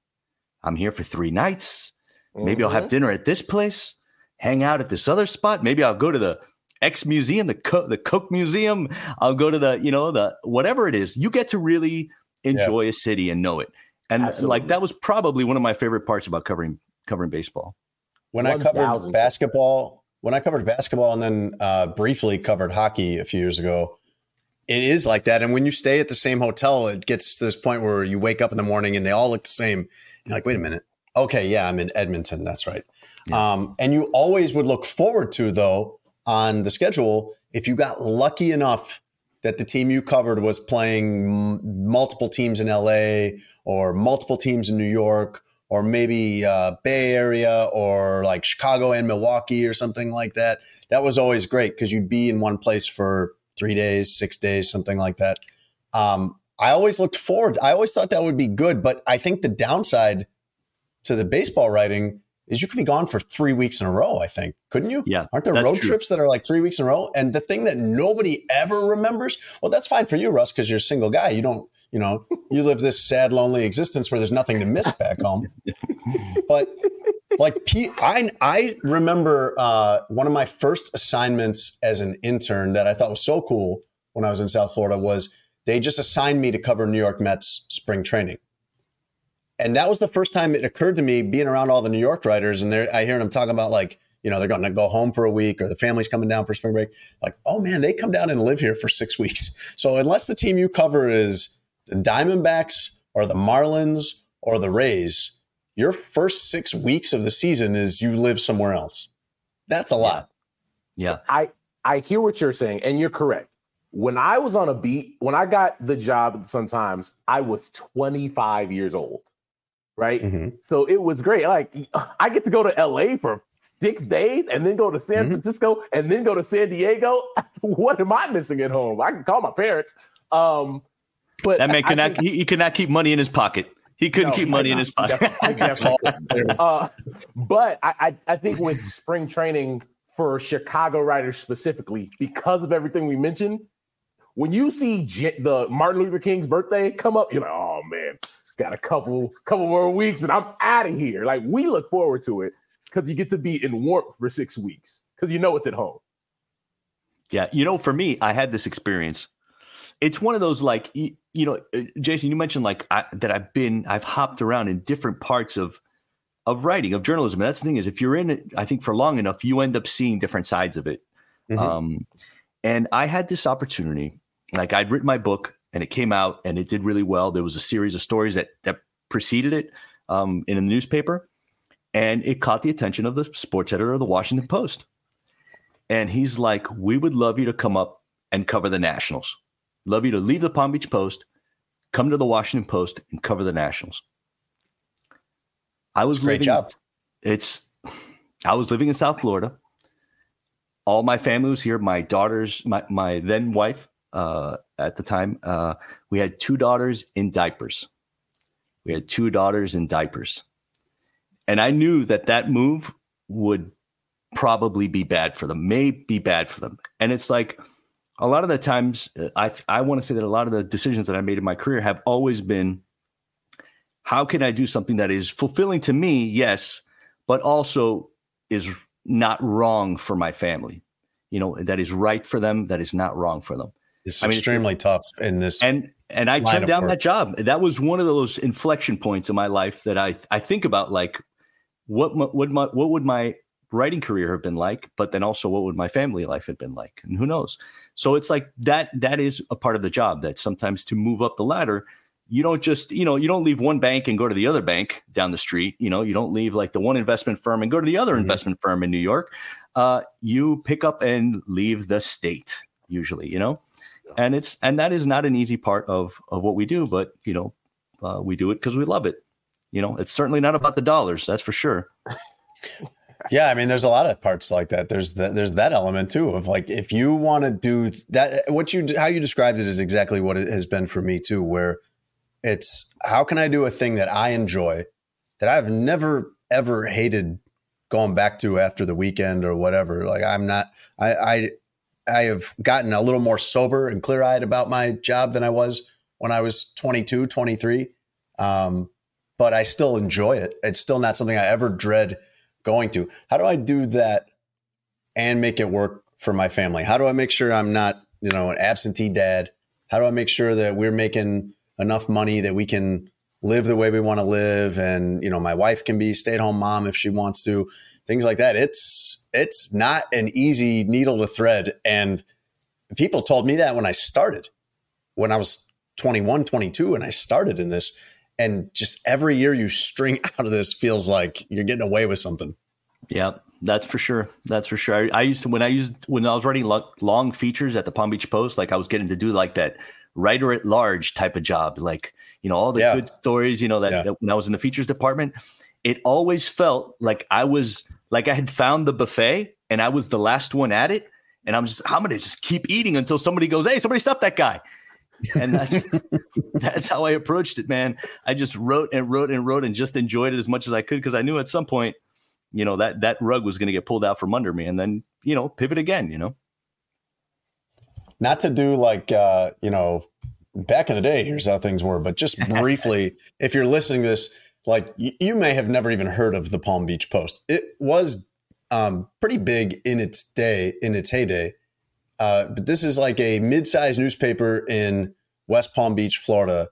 I'm here for three nights. Maybe mm-hmm. I'll have dinner at this place. Hang out at this other spot. Maybe I'll go to the X museum, the Co- the Cook Museum. I'll go to the, you know, the whatever it is. You get to really enjoy yeah. a city and know it. And Absolutely. like that was probably one of my favorite parts about covering covering baseball. When I covered basketball, when I covered basketball and then uh, briefly covered hockey a few years ago, it is like that. And when you stay at the same hotel, it gets to this point where you wake up in the morning and they all look the same. You're like, wait a minute. Okay, yeah, I'm in Edmonton. That's right. Yeah. Um, and you always would look forward to, though, on the schedule, if you got lucky enough that the team you covered was playing m- multiple teams in L A or multiple teams in New York or maybe uh, Bay Area or like Chicago and Milwaukee or something like that. That was always great because you'd be in one place for three days, six days, something like that. Um, I always looked forward. I always thought that would be good, but I think the downside to the baseball writing is you could be gone for three weeks in a row, I think. Couldn't you? Yeah. Aren't there road true. trips that are like three weeks in a row? And the thing that nobody ever remembers, well, that's fine for you, Russ, because you're a single guy. You don't, you know, you live this sad, lonely existence where there's nothing to miss back home. But like Pete, I, I remember uh, one of my first assignments as an intern that I thought was so cool when I was in South Florida was they just assigned me to cover New York Mets spring training. And that was the first time it occurred to me, being around all the New York writers, and I hear them talking about like, you know, they're going to go home for a week or the family's coming down for spring break. Like, oh, man, they come down and live here for six weeks. So unless the team you cover is the Diamondbacks or the Marlins or the Rays, your first six weeks of the season is you live somewhere else. That's a lot. Yeah, I, I hear what you're saying, and you're correct. When I was on a beat, when I got the job at the Sun-Times, I was twenty-five years old. Right. Mm-hmm. So it was great. Like I get to go to L A for six days and then go to San mm-hmm. Francisco and then go to San Diego. What am I missing at home? I can call my parents. Um, but that man cannot, think, he, he could not keep money in his pocket. He couldn't no, keep money not, in his pocket. Definitely, definitely. uh, but I, I, I think with spring training for Chicago writers specifically, because of everything we mentioned, when you see J- the Martin Luther King's birthday come up, you're like, oh, man. Got a couple couple more weeks and I'm out of here. Like, we look forward to it because you get to be in warmth for six weeks because you know it's at home. Yeah. You know, for me, I had this experience. It's one of those, like, you, you know, Jason, you mentioned like I, that I've been, I've hopped around in different parts of, of writing, of journalism. And that's the thing is if you're in it, I think for long enough, you end up seeing different sides of it. Mm-hmm. Um, and I had this opportunity, like I'd written my book. And it came out and it did really well. There was a series of stories that that preceded it um, in the newspaper. And it caught the attention of the sports editor of the Washington Post. And he's like, we would love you to come up and cover the Nationals. Love you to leave the Palm Beach Post, come to the Washington Post and cover the Nationals. I was it's living, great job. It's, I was living in South Florida. All my family was here. My daughters, my, my then wife, Uh, at the time, uh, we had two daughters in diapers. We had two daughters in diapers. And I knew that that move would probably be bad for them, may be bad for them. And it's like a lot of the times, I, I want to say that a lot of the decisions that I made in my career have always been, how can I do something that is fulfilling to me? Yes, but also is not wrong for my family. You know, that is right for them. That is not wrong for them. It's I mean, extremely it's, tough in this. And and I turned down work. that job. That was one of those inflection points in my life that I I think about, like, what my, would my what would my writing career have been like? But then also, what would my family life have been like? And who knows? So it's like that. That is a part of the job, that sometimes to move up the ladder, you don't just, you know, you don't leave one bank and go to the other bank down the street. You know, you don't leave like the one investment firm and go to the other mm-hmm. investment firm in New York. Uh, you pick up and leave the state usually, you know, yeah. and it's, and that is not an easy part of, of what we do, but you know, uh, we do it because we love it. You know, it's certainly not about the dollars. That's for sure. Yeah. I mean, there's a lot of parts like that. There's the, there's that element too, of like, if you want to do that, what you, how you described it is exactly what it has been for me too, where it's how can I do a thing that I enjoy, that I've never, ever hated going back to after the weekend or whatever. Like I'm not, I, I, I have gotten a little more sober and clear eyed about my job than I was when I was twenty-two, twenty-three. Um, but I still enjoy it. It's still not something I ever dread going to. How do I do that and make it work for my family? How do I make sure I'm not, you know, an absentee dad? How do I make sure that we're making enough money that we can live the way we want to live? And, you know, my wife can be stay-at-home mom if she wants to, things like that. It's, it's not an easy needle to thread. And people told me that when I started, when I was twenty-one, twenty-two, and I started in this, and just every year you string out of this feels like you're getting away with something. Yeah, that's for sure. That's for sure. I, I used to, when I used, when I was writing lo- long features at the Palm Beach Post, like I was getting to do like that writer at large type of job, like, you know, all the yeah. good stories, you know, that, yeah. that when I was in the features department, it always felt like I was like I had found the buffet and I was the last one at it. And I'm just, I'm going to just keep eating until somebody goes, hey, somebody stop that guy. And that's, that's how I approached it, man. I just wrote and wrote and wrote and just enjoyed it as much as I could. Cause I knew at some point, you know, that, that rug was going to get pulled out from under me and then, you know, pivot again, you know. Not to do like, uh, you know, back in the day, here's how things were, but just briefly, if you're listening to this, like y- you may have never even heard of the Palm Beach Post. It was um, pretty big in its day, in its heyday. Uh, but this is like a mid-sized newspaper in West Palm Beach, Florida,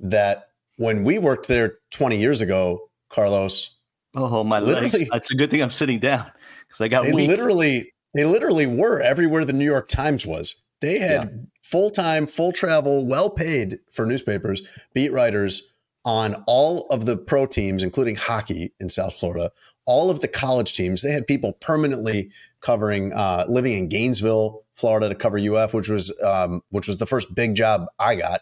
that when we worked there twenty years ago, Carlos. Oh, my legs. That's a good thing I'm sitting down because I got they weak. Literally, they literally were everywhere the New York Times was. They had yeah. full-time, full travel, well-paid for newspapers, beat writers on all of the pro teams, including hockey in South Florida, all of the college teams. They had people permanently covering, uh, living in Gainesville, Florida to cover U F, which was um, which was the first big job I got.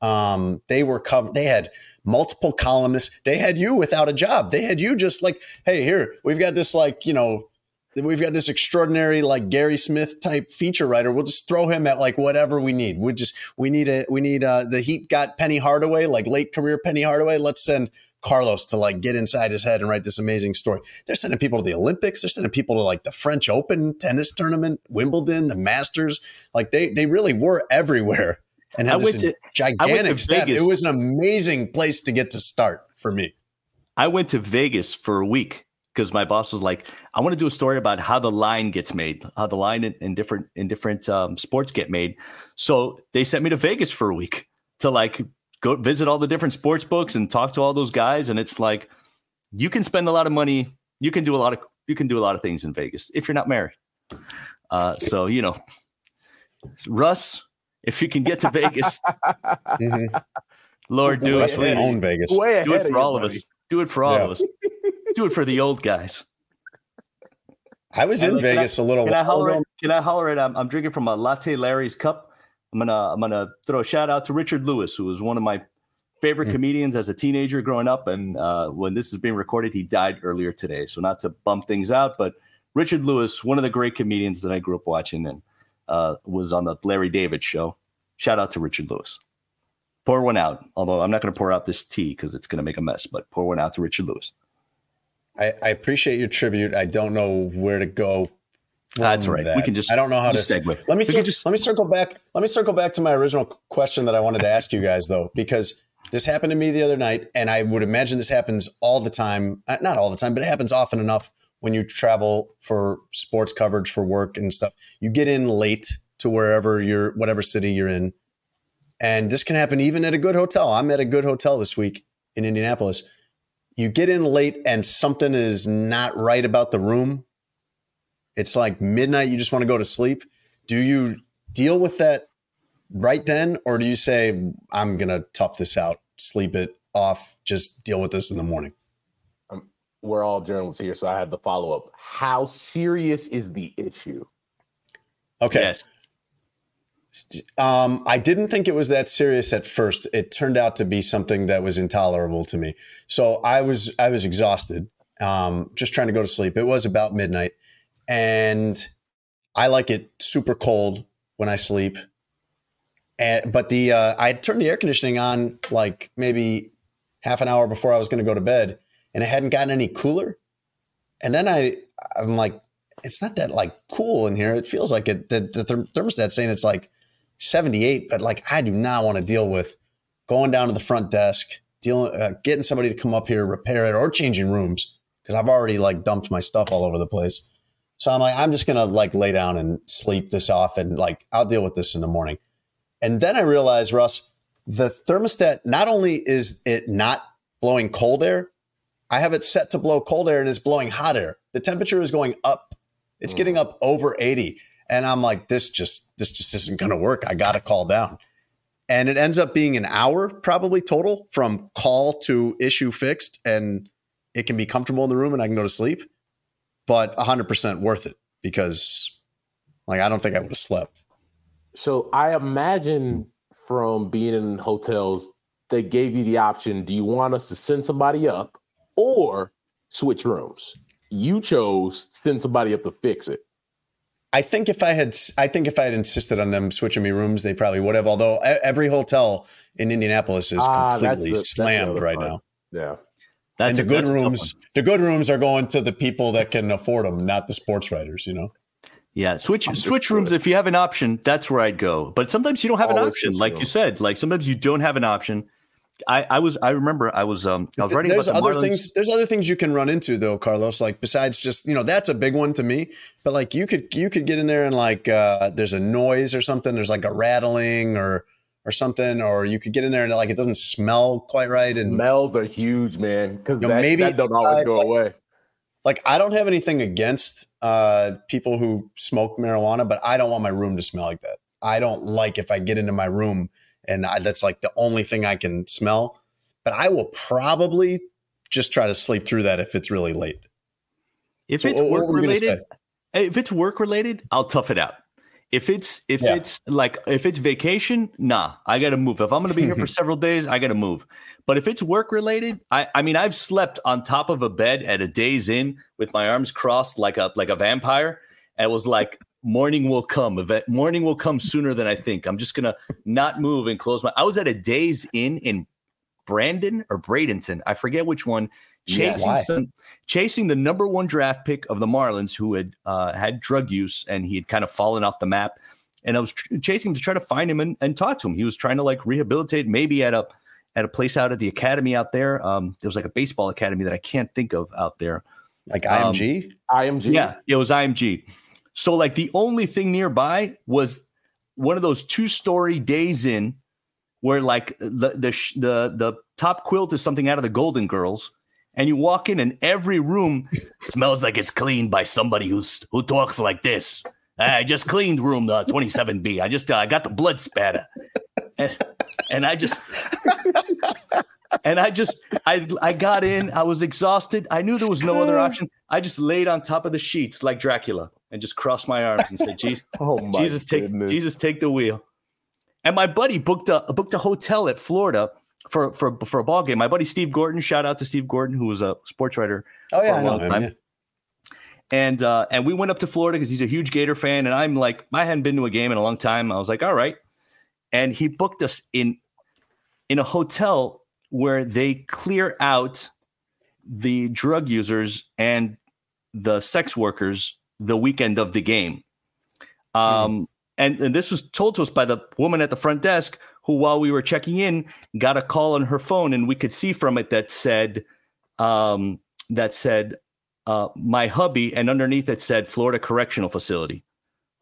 Um, they were covered. They had multiple columnists. They had you without a job. They had you just like, hey, here, we've got this like, you know, we've got this extraordinary, like Gary Smith type feature writer. We'll just throw him at like whatever we need. We just, we need a, we need uh the Heat got Penny Hardaway, like late career Penny Hardaway. Let's send Carlos to like get inside his head and write this amazing story. They're sending people to the Olympics. They're sending people to like the French Open tennis tournament, Wimbledon, the Masters. Like they, they really were everywhere and had I this to, gigantic step. It was an amazing place to get to start for me. I went to Vegas for a week. Because my boss was like, I want to do a story about how the line gets made, how the line in, in different in different um, sports get made. So they sent me to Vegas for a week to like go visit all the different sports books and talk to all those guys. And it's like, you can spend a lot of money, you can do a lot of you can do a lot of things in Vegas if you're not married. Uh, so you know, Russ, if you can get to Vegas, mm-hmm. Lord, do it. We own Vegas. Do it for all of us. Do it for all yeah. of us. Do it for the old guys. I was in I, Vegas I, a little while. Can I holler at, can I holler at I'm, I'm drinking from a Latte Larry's cup. I'm going to I'm going to throw a shout out to Richard Lewis, who was one of my favorite mm. comedians as a teenager growing up. And uh, when this is being recorded, he died earlier today. So not to bump things out, but Richard Lewis, one of the great comedians that I grew up watching and uh, was on the Larry David show. Shout out to Richard Lewis. Pour one out. Although I'm not going to pour out this tea because it's going to make a mess, but pour one out to Richard Lewis. I, I appreciate your tribute. I don't know where to go. That's right. That. We can just. I don't know how to segue. Let me cir- just, let me circle back. Let me circle back to my original question that I wanted to ask you guys though, because this happened to me the other night, and I would imagine this happens all the time. Not all the time, but it happens often enough when you travel for sports coverage for work and stuff. You get in late to wherever you're, whatever city you're in, and this can happen even at a good hotel. I'm at a good hotel this week in Indianapolis. you get in late and something is not right about the room. It's like midnight. You just want to go to sleep. Do you deal with that right then? Or do you say, I'm going to tough this out, sleep it off, just deal with this in the morning? Um, we're all journalists here. So I have the follow-up. How serious is the issue? Okay. Yes. Um, I didn't think it was that serious at first. It turned out to be something that was intolerable to me. So I was, I was exhausted, um, just trying to go to sleep. It was about midnight, and I like it super cold when I sleep. And, but the, uh, I turned the air conditioning on like maybe half an hour before I was going to go to bed, and it hadn't gotten any cooler. And then I, I'm like, it's not that like cool in here. It feels like it, the, the thermostat's saying it's like seventy-eight, but like, I do not want to deal with going down to the front desk, dealing, uh, getting somebody to come up here, repair it, or changing rooms, because I've already like dumped my stuff all over the place. So I'm like, I'm just going to like lay down and sleep this off, and like, I'll deal with this in the morning. And then I realized, Russ, the thermostat, not only is it not blowing cold air, I have it set to blow cold air and it's blowing hot air. The temperature is going up. It's mm. getting up over eighty. And I'm like, this just, this just isn't going to work. I got to call down. And it ends up being an hour probably total from call to issue fixed, and it can be comfortable in the room and I can go to sleep, but one hundred percent worth it, because like, I don't think I would have slept. So I imagine from being in hotels, they gave you the option. Do you want us to send somebody up or switch rooms? You chose send somebody up to fix it. I think if I had, I think if I had insisted on them switching me rooms, they probably would have. Although every hotel in Indianapolis is ah, completely a, slammed right part. now. Yeah, that's and the a, good that's rooms. The good rooms are going to the people that can afford them, not the sports writers. You know. Yeah, switch switch rooms if you have an option. That's where I'd go. But sometimes you don't have Always an option, like room. you said. Like sometimes you don't have an option. I, I was I remember I was um I was writing there's about the other Marlins. things there's other things you can run into though, Carlos, like besides just, you know, that's a big one to me, but like you could you could get in there and like uh there's a noise or something, there's like a rattling or or something, or you could get in there and like it doesn't smell quite right, and smells are huge, man, cuz you know, that, maybe that don't always go like, away. Like I don't have anything against uh people who smoke marijuana, but I don't want my room to smell like that. I don't like if I get into my room And I, that's like the only thing I can smell. But I will probably just try to sleep through that if it's really late. If so it's what, work what related, if it's work related, I'll tough it out. If it's if yeah. it's like if it's vacation, nah, I got to move. If I'm going to be here for several days, I got to move. But if it's work related, I, I mean, I've slept on top of a bed at a Days Inn with my arms crossed like a like a vampire, and it was like. Morning will come. Morning will come sooner than I think. I'm just going to not move and close my... I was at a Days Inn in Brandon or Bradenton. I forget which one. Chasing yeah, some, chasing the number one draft pick of the Marlins, who had uh, had drug use, and he had kind of fallen off the map. And I was tr- chasing him to try to find him and, and talk to him. He was trying to like rehabilitate maybe at a at a place out at the academy out there. Um, there was like a baseball academy that I can't think of out there. Like I M G? Um, I M G? Yeah, it was I M G. So like the only thing nearby was one of those two story Days Inn where like the, the, the, the top quilt is something out of the Golden Girls, and you walk in and every room smells like it's cleaned by somebody who's, who talks like this. I just cleaned room uh, twenty-seven B. I just, uh, I got the blood spatter, and, and I just, and I just, I, I got in, I was exhausted. I knew there was no other option. I just laid on top of the sheets like Dracula. And just cross my arms and say, "Jesus, oh my Jesus, take goodness. Jesus, take the wheel." And my buddy booked a booked a hotel at Florida for for for a ball game. My buddy Steve Gordon, shout out to Steve Gordon, who was a sports writer. Oh yeah, for a I long know him, time. Yeah. And uh, and we went up to Florida because he's a huge Gator fan, and I'm like, I hadn't been to a game in a long time. I was like, all right. And he booked us in in a hotel where they clear out the drug users and the sex workers the weekend of the game. Um, mm. and, and this was told to us by the woman at the front desk, who while we were checking in, got a call on her phone, and we could see from it that said, um, that said, uh, my hubby, and underneath it said Florida Correctional Facility.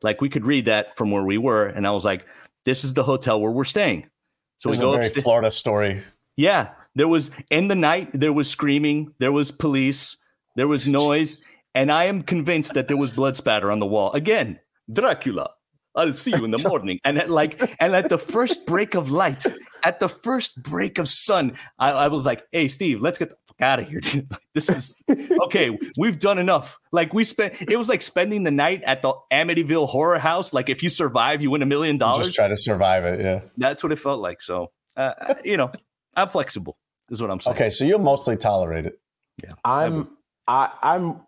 Like we could read that from where we were. And I was like, this is the hotel where we're staying. So this we go upstairs. Florida story. Yeah. There was in the night, there was screaming, there was police, there was noise. And I am convinced that there was blood spatter on the wall. Again, Dracula, I'll see you in the morning. And at like, and at the first break of light, at the first break of sun, I, I was like, hey, Steve, let's get the fuck out of here, dude. This is okay. We've done enough. Like we spent, it was like spending the night at the Amityville Horror House. Like if you survive, you win a million dollars. Just try to survive it. Yeah. That's what it felt like. So, uh, you know, I'm flexible is what I'm saying. Okay. So you'll mostly tolerate it. Yeah. I'm, I, I'm,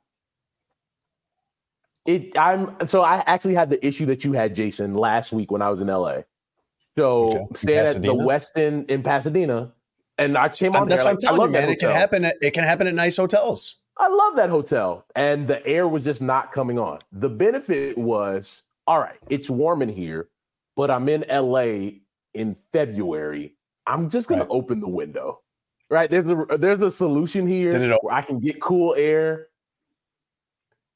It I'm so I actually had the issue that you had, Jason, last week when I was in L A. So okay. staying at the Westin in Pasadena, and I came out there. That's what I'm telling you, man. It can happen. At, it can happen at nice hotels. I love that hotel, and the air was just not coming on. The benefit was, all right, it's warm in here, but I'm in L A in February. I'm just gonna right. open the window, right? There's a there's a solution here where I can get cool air.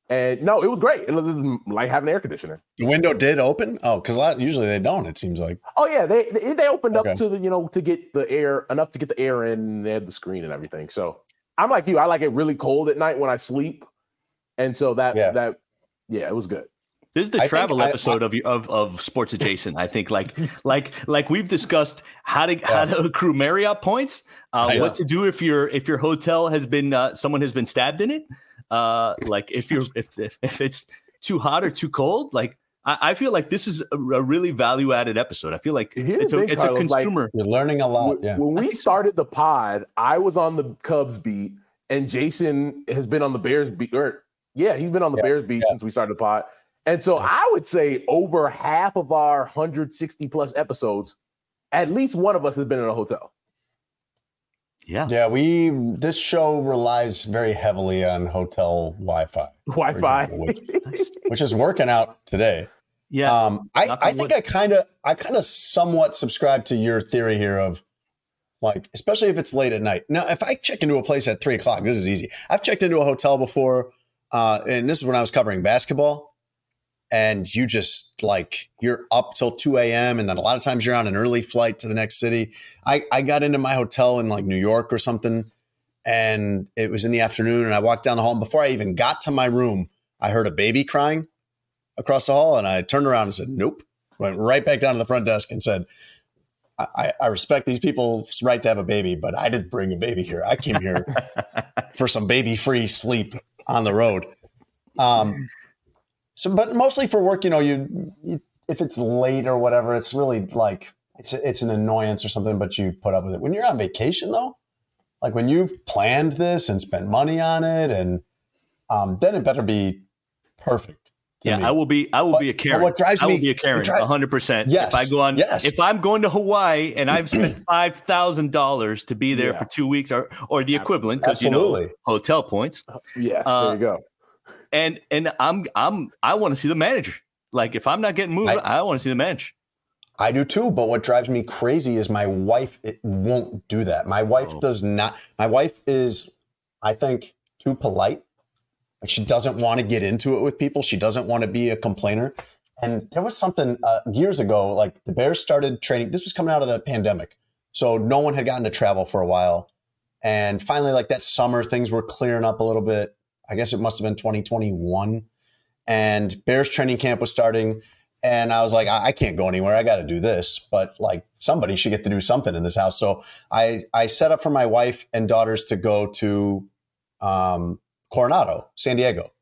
And no, it was great. It was like having air conditioner. The window did open? Oh, because a lot usually they don't, it seems like. Oh yeah, they they, they opened okay. up to the, you know, to get the air enough to get the air in, and they had the screen and everything. So I'm like you, I like it really cold at night when I sleep. And so that yeah. that yeah, it was good. This is the I travel episode I, I, of of of Sports Adjacent. I think like like like we've discussed how to yeah. how to accrue Marriott points, uh, what to do if your if your hotel has been uh, someone has been stabbed in it, uh, like if you're if, if if it's too hot or too cold. Like I, I feel like this is a, a really value added episode. I feel like Here's it's a thing, it's Carlos, a consumer. Like, you're learning a lot. When, yeah. when we started the pod, I was on the Cubs beat, and Jason has been on the Bears beat. Or yeah, he's been on the yeah, Bears beat yeah. since we started the pod. And so I would say over half of our one hundred sixty plus episodes, at least one of us has been in a hotel. Yeah. Yeah. We, this show relies very heavily on hotel Wi-Fi. Wi-Fi. Example, which, which is working out today. Yeah. Um, I, I think wood. I kind of, I kind of somewhat subscribe to your theory here of like, especially if it's late at night. Now, if I check into a place at three o'clock, this is easy. I've checked into a hotel before. Uh, and this is when I was covering basketball. And you just like you're up till two a.m. and then a lot of times you're on an early flight to the next city. I, I got into my hotel in like New York or something, and it was in the afternoon, and I walked down the hall, and before I even got to my room, I heard a baby crying across the hall, and I turned around and said, nope. Went right back down to the front desk and said, I, I respect these people's right to have a baby, but I didn't bring a baby here. I came here for some baby-free sleep on the road. Um So, but mostly for work, you know, you, you if it's late or whatever, it's really like it's it's an annoyance or something, but you put up with it. When you're on vacation, though, like when you've planned this and spent money on it, and um, then it better be perfect. Yeah, me. I will be. I will but, be a Karen. What drives I me, will be a Karen, one hundred percent. Yes. If I go on, yes. if I'm going to Hawaii and I've spent five thousand dollars to be there yeah. for two weeks or or the equivalent, because you know hotel points. Yeah, uh, there you go. And and I'm I'm I want to see the manager. Like if I'm not getting moved, I, I want to see the manager. I do too. But what drives me crazy is my wife. It won't do that. My wife oh. does not. My wife is, I think, too polite. Like she doesn't want to get into it with people. She doesn't want to be a complainer. And there was something uh, years ago. Like the Bears started training. This was coming out of the pandemic, so no one had gotten to travel for a while. And finally, like that summer, things were clearing up a little bit. I guess it must have been twenty twenty-one, and Bears training camp was starting, and I was like, I, I can't go anywhere. I got to do this, but like somebody should get to do something in this house. So I, I set up for my wife and daughters to go to um, Coronado, San Diego,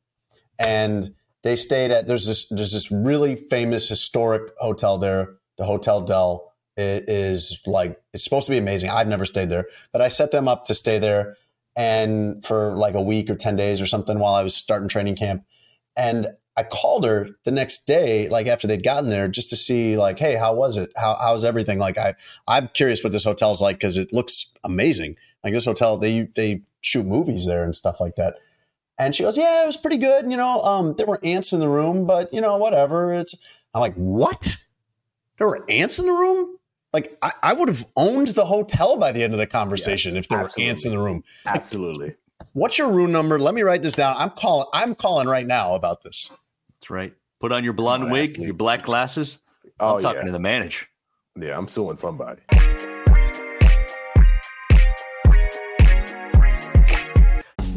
and they stayed at there's this there's this really famous historic hotel there, the Hotel Del. It is like it's supposed to be amazing. I've never stayed there, but I set them up to stay there. And for like a week or ten days or something while I was starting training camp. And I called her the next day, like after they'd gotten there, just to see like, hey, how was it? How, how's everything? Like, I, I'm curious what this hotel's like because it looks amazing. Like this hotel, they they shoot movies there and stuff like that. And she goes, yeah, it was pretty good. You know, um, there were ants in the room, but you know, whatever. It's I'm like, what? There were ants in the room? Like, I, I would have owned the hotel by the end of the conversation yes, if there absolutely. were ants in the room. Absolutely. What's your room number? Let me write this down. I'm calling I'm calling right now about this. That's right. Put on your blonde wig, your black glasses. Oh, I'm talking yeah. to the manager. Yeah, I'm suing somebody.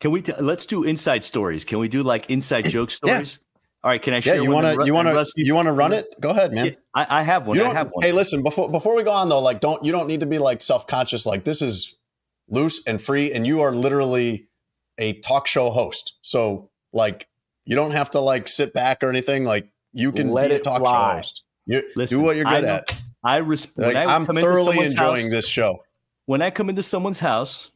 Can we t- let's do inside stories. Can we do like inside joke stories? Yeah. All right, can I share yeah, you wanna, one? You want to you want to run it? Go ahead, man. Yeah, I, I have one. I have one. Hey, listen, before before we go on though, like don't you don't need to be like self-conscious. Like this is loose and free and you are literally a talk show host. So, like you don't have to like sit back or anything. Like you can let be a talk fly. show host. You listen, do what you're good I at. I respect like, I'm thoroughly enjoying house, this show. When I come into someone's house,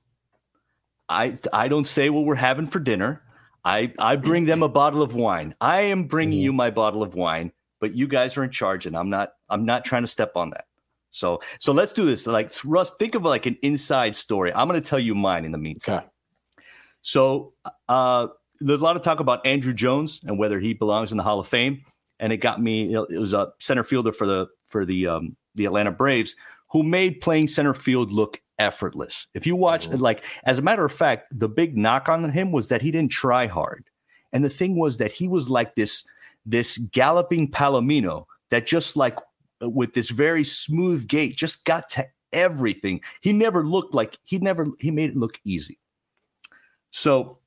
I I don't say what we're having for dinner. I, I bring them a bottle of wine. I am bringing mm-hmm. you my bottle of wine, but you guys are in charge, and I'm not. I'm not trying to step on that. So so let's do this. Like Russ, think of like an inside story. I'm going to tell you mine in the meantime. Okay. So uh, there's a lot of talk about Andruw Jones and whether he belongs in the Hall of Fame, and it got me. It was a center fielder for the for the um, the Atlanta Braves who made playing center field look effortless. If you watch, mm-hmm. like, as a matter of fact, the big knock on him was that he didn't try hard. And the thing was that he was like this, this galloping Palomino that just like with this very smooth gait, just got to everything. He never looked like he never, he made it look easy. So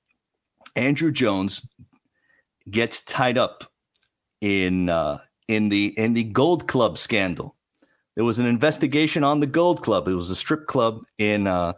Andruw Jones gets tied up in, uh, in the, in the Gold Club scandal. There was an investigation on the Gold Club. It was a strip club in uh,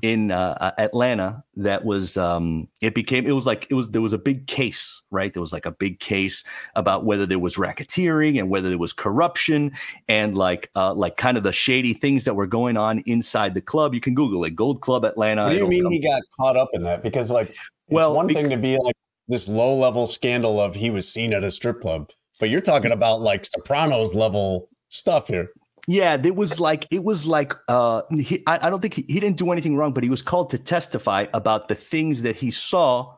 in uh, Atlanta that was um, it became it was like it was there was a big case, right? There was like a big case about whether there was racketeering and whether there was corruption and like uh, like kind of the shady things that were going on inside the club. You can Google it, Gold Club Atlanta. What do you mean he got caught up in that? Because like it's well, one because- thing to be like this low level scandal of he was seen at a strip club, but you're talking about like Sopranos level stuff here. Yeah, it was like it was like uh, he, I, I don't think he, he didn't do anything wrong, but he was called to testify about the things that he saw,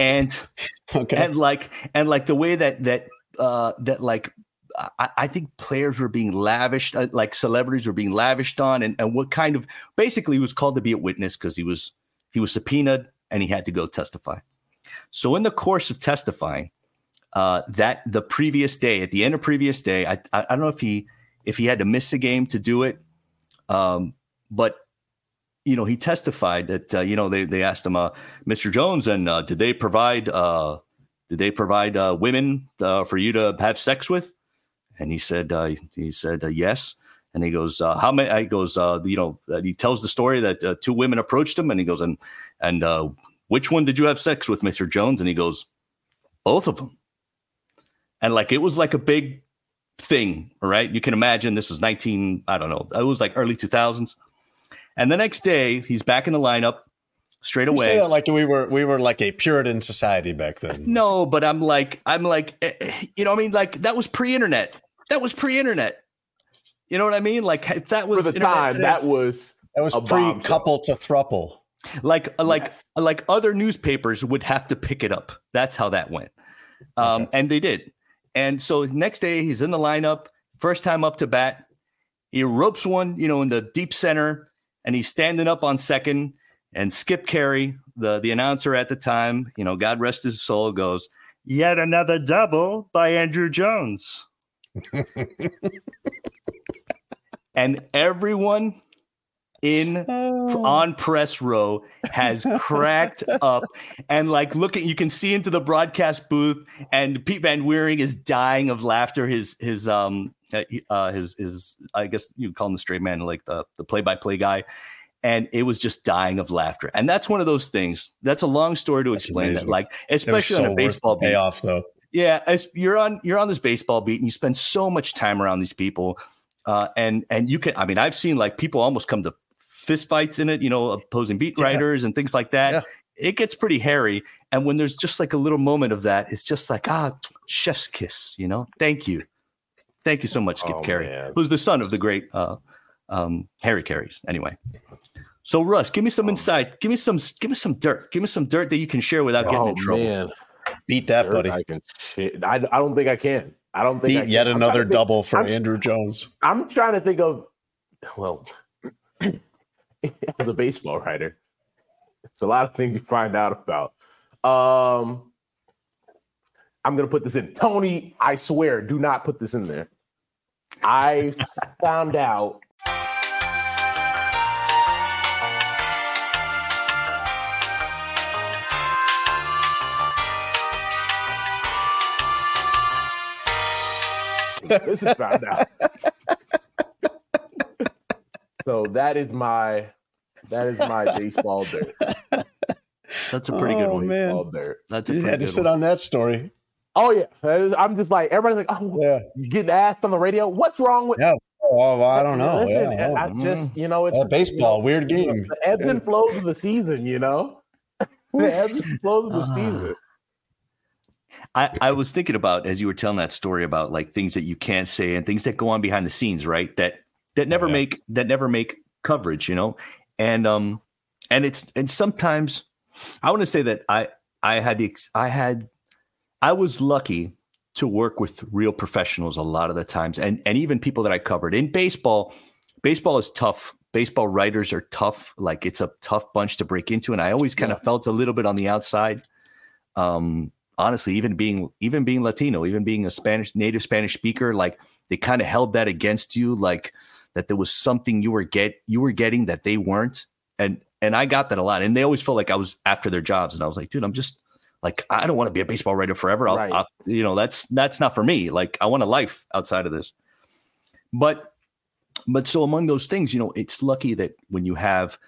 and okay. and like and like the way that that uh, that like I, I think players were being lavished, uh, like celebrities were being lavished on, and, and what kind of basically he was called to be a witness because he was he was subpoenaed and he had to go testify. So in the course of testifying, uh, that the previous day at the end of previous day, I I, I don't know if he. if he had to miss a game to do it. Um, but, you know, he testified that, uh, you know, they, they asked him, uh, Mister Jones, and uh, did they provide, uh, did they provide uh, women uh, for you to have sex with? And he said, uh, he said, uh, yes. And he goes, uh, how many, I goes, uh, you know, uh, he tells the story that uh, two women approached him and he goes, and, and uh, which one did you have sex with, Mister Jones? And he goes, both of them. And like, it was like a big thing, right? You can imagine this was nineteen, I don't know, it was like early two thousands. And the next day, he's back in the lineup straight away. You say that like we were we were like a Puritan society back then. No, but I'm like I'm like you know what I mean, like that was pre-internet. That was pre-internet. You know what I mean? Like that was for the time today. that was that was pre-couple to throuple. Like yes. like like other newspapers would have to pick it up. That's how that went, um, okay. and they did. And so next day he's in the lineup, first time up to bat. He ropes one, you know, in the deep center, and he's standing up on second, And Skip Carey, the, the announcer at the time, you know, God rest his soul, goes, "Yet another double by Andruw Jones." And everyone in oh. on press row has cracked up and like looking, you can see into the broadcast booth, and Pete Van Wiering is dying of laughter. His his um uh, his his I guess you would call him the straight man, like the the play by play guy, and it was just dying of laughter. And that's one of those things. That's a long story to that's explain. That, like especially that so on a baseball payoff though. Yeah, as you're on you're on this baseball beat, and you spend so much time around these people, uh, and and you can. I mean, I've seen like people almost come to fist fights in it, you know, opposing beat writers yeah. and things like that. Yeah. It gets pretty hairy. And when there's just like a little moment of that, it's just like, ah, chef's kiss, you know, thank you. Thank you so much, Skip oh, Carey, man. Who's the son of the great uh, um, Harry Carey's. Anyway. So Russ, give me some oh, insight. Give me some, give me some dirt. Give me some dirt that you can share without oh, getting in trouble. Man. Beat that, dirt, buddy. I, can, I, I don't think I can. I don't think Beat I can. Yet another double think, for I'm, Andruw Jones. I'm trying to think of, well, as a baseball writer, it's a lot of things you find out about. Um, I'm going to put this in. Tony, I swear, do not put this in there. I found out. This is found out. So that is my that is my baseball dirt. That's a pretty good oh, one. Man. Baseball dirt. That's a you pretty had good to sit one. On that story. Oh yeah, I'm just like everybody's like, oh, yeah. You get asked on the radio, what's wrong with? Yeah, well, I don't know. Listen, yeah, I, I just you know it's well, baseball, you know, weird game. The ebbs and flows of the season, you know. The ebbs and flows of the season. I, I was thinking about as you were telling that story about like things that you can't say and things that go on behind the scenes, right? That that never yeah. make that never make coverage, you know? And um and it's and sometimes I want to say that I I had the I had I was lucky to work with real professionals a lot of the times, and and even people that I covered in baseball. Baseball is tough. Baseball writers are tough. Like it's a tough bunch to break into, and I always kind of yeah. felt a little bit on the outside. Um Honestly, even being even being Latino, even being a Spanish native Spanish speaker, like they kind of held that against you, like that there was something you were get you were getting that they weren't, and and I got that a lot, and they always felt like I was after their jobs, and I was like, dude, I'm just like I don't want to be a baseball writer forever, I'll, right. I'll, you know, that's that's not for me. Like I want a life outside of this, but but so among those things, you know, it's lucky that when you have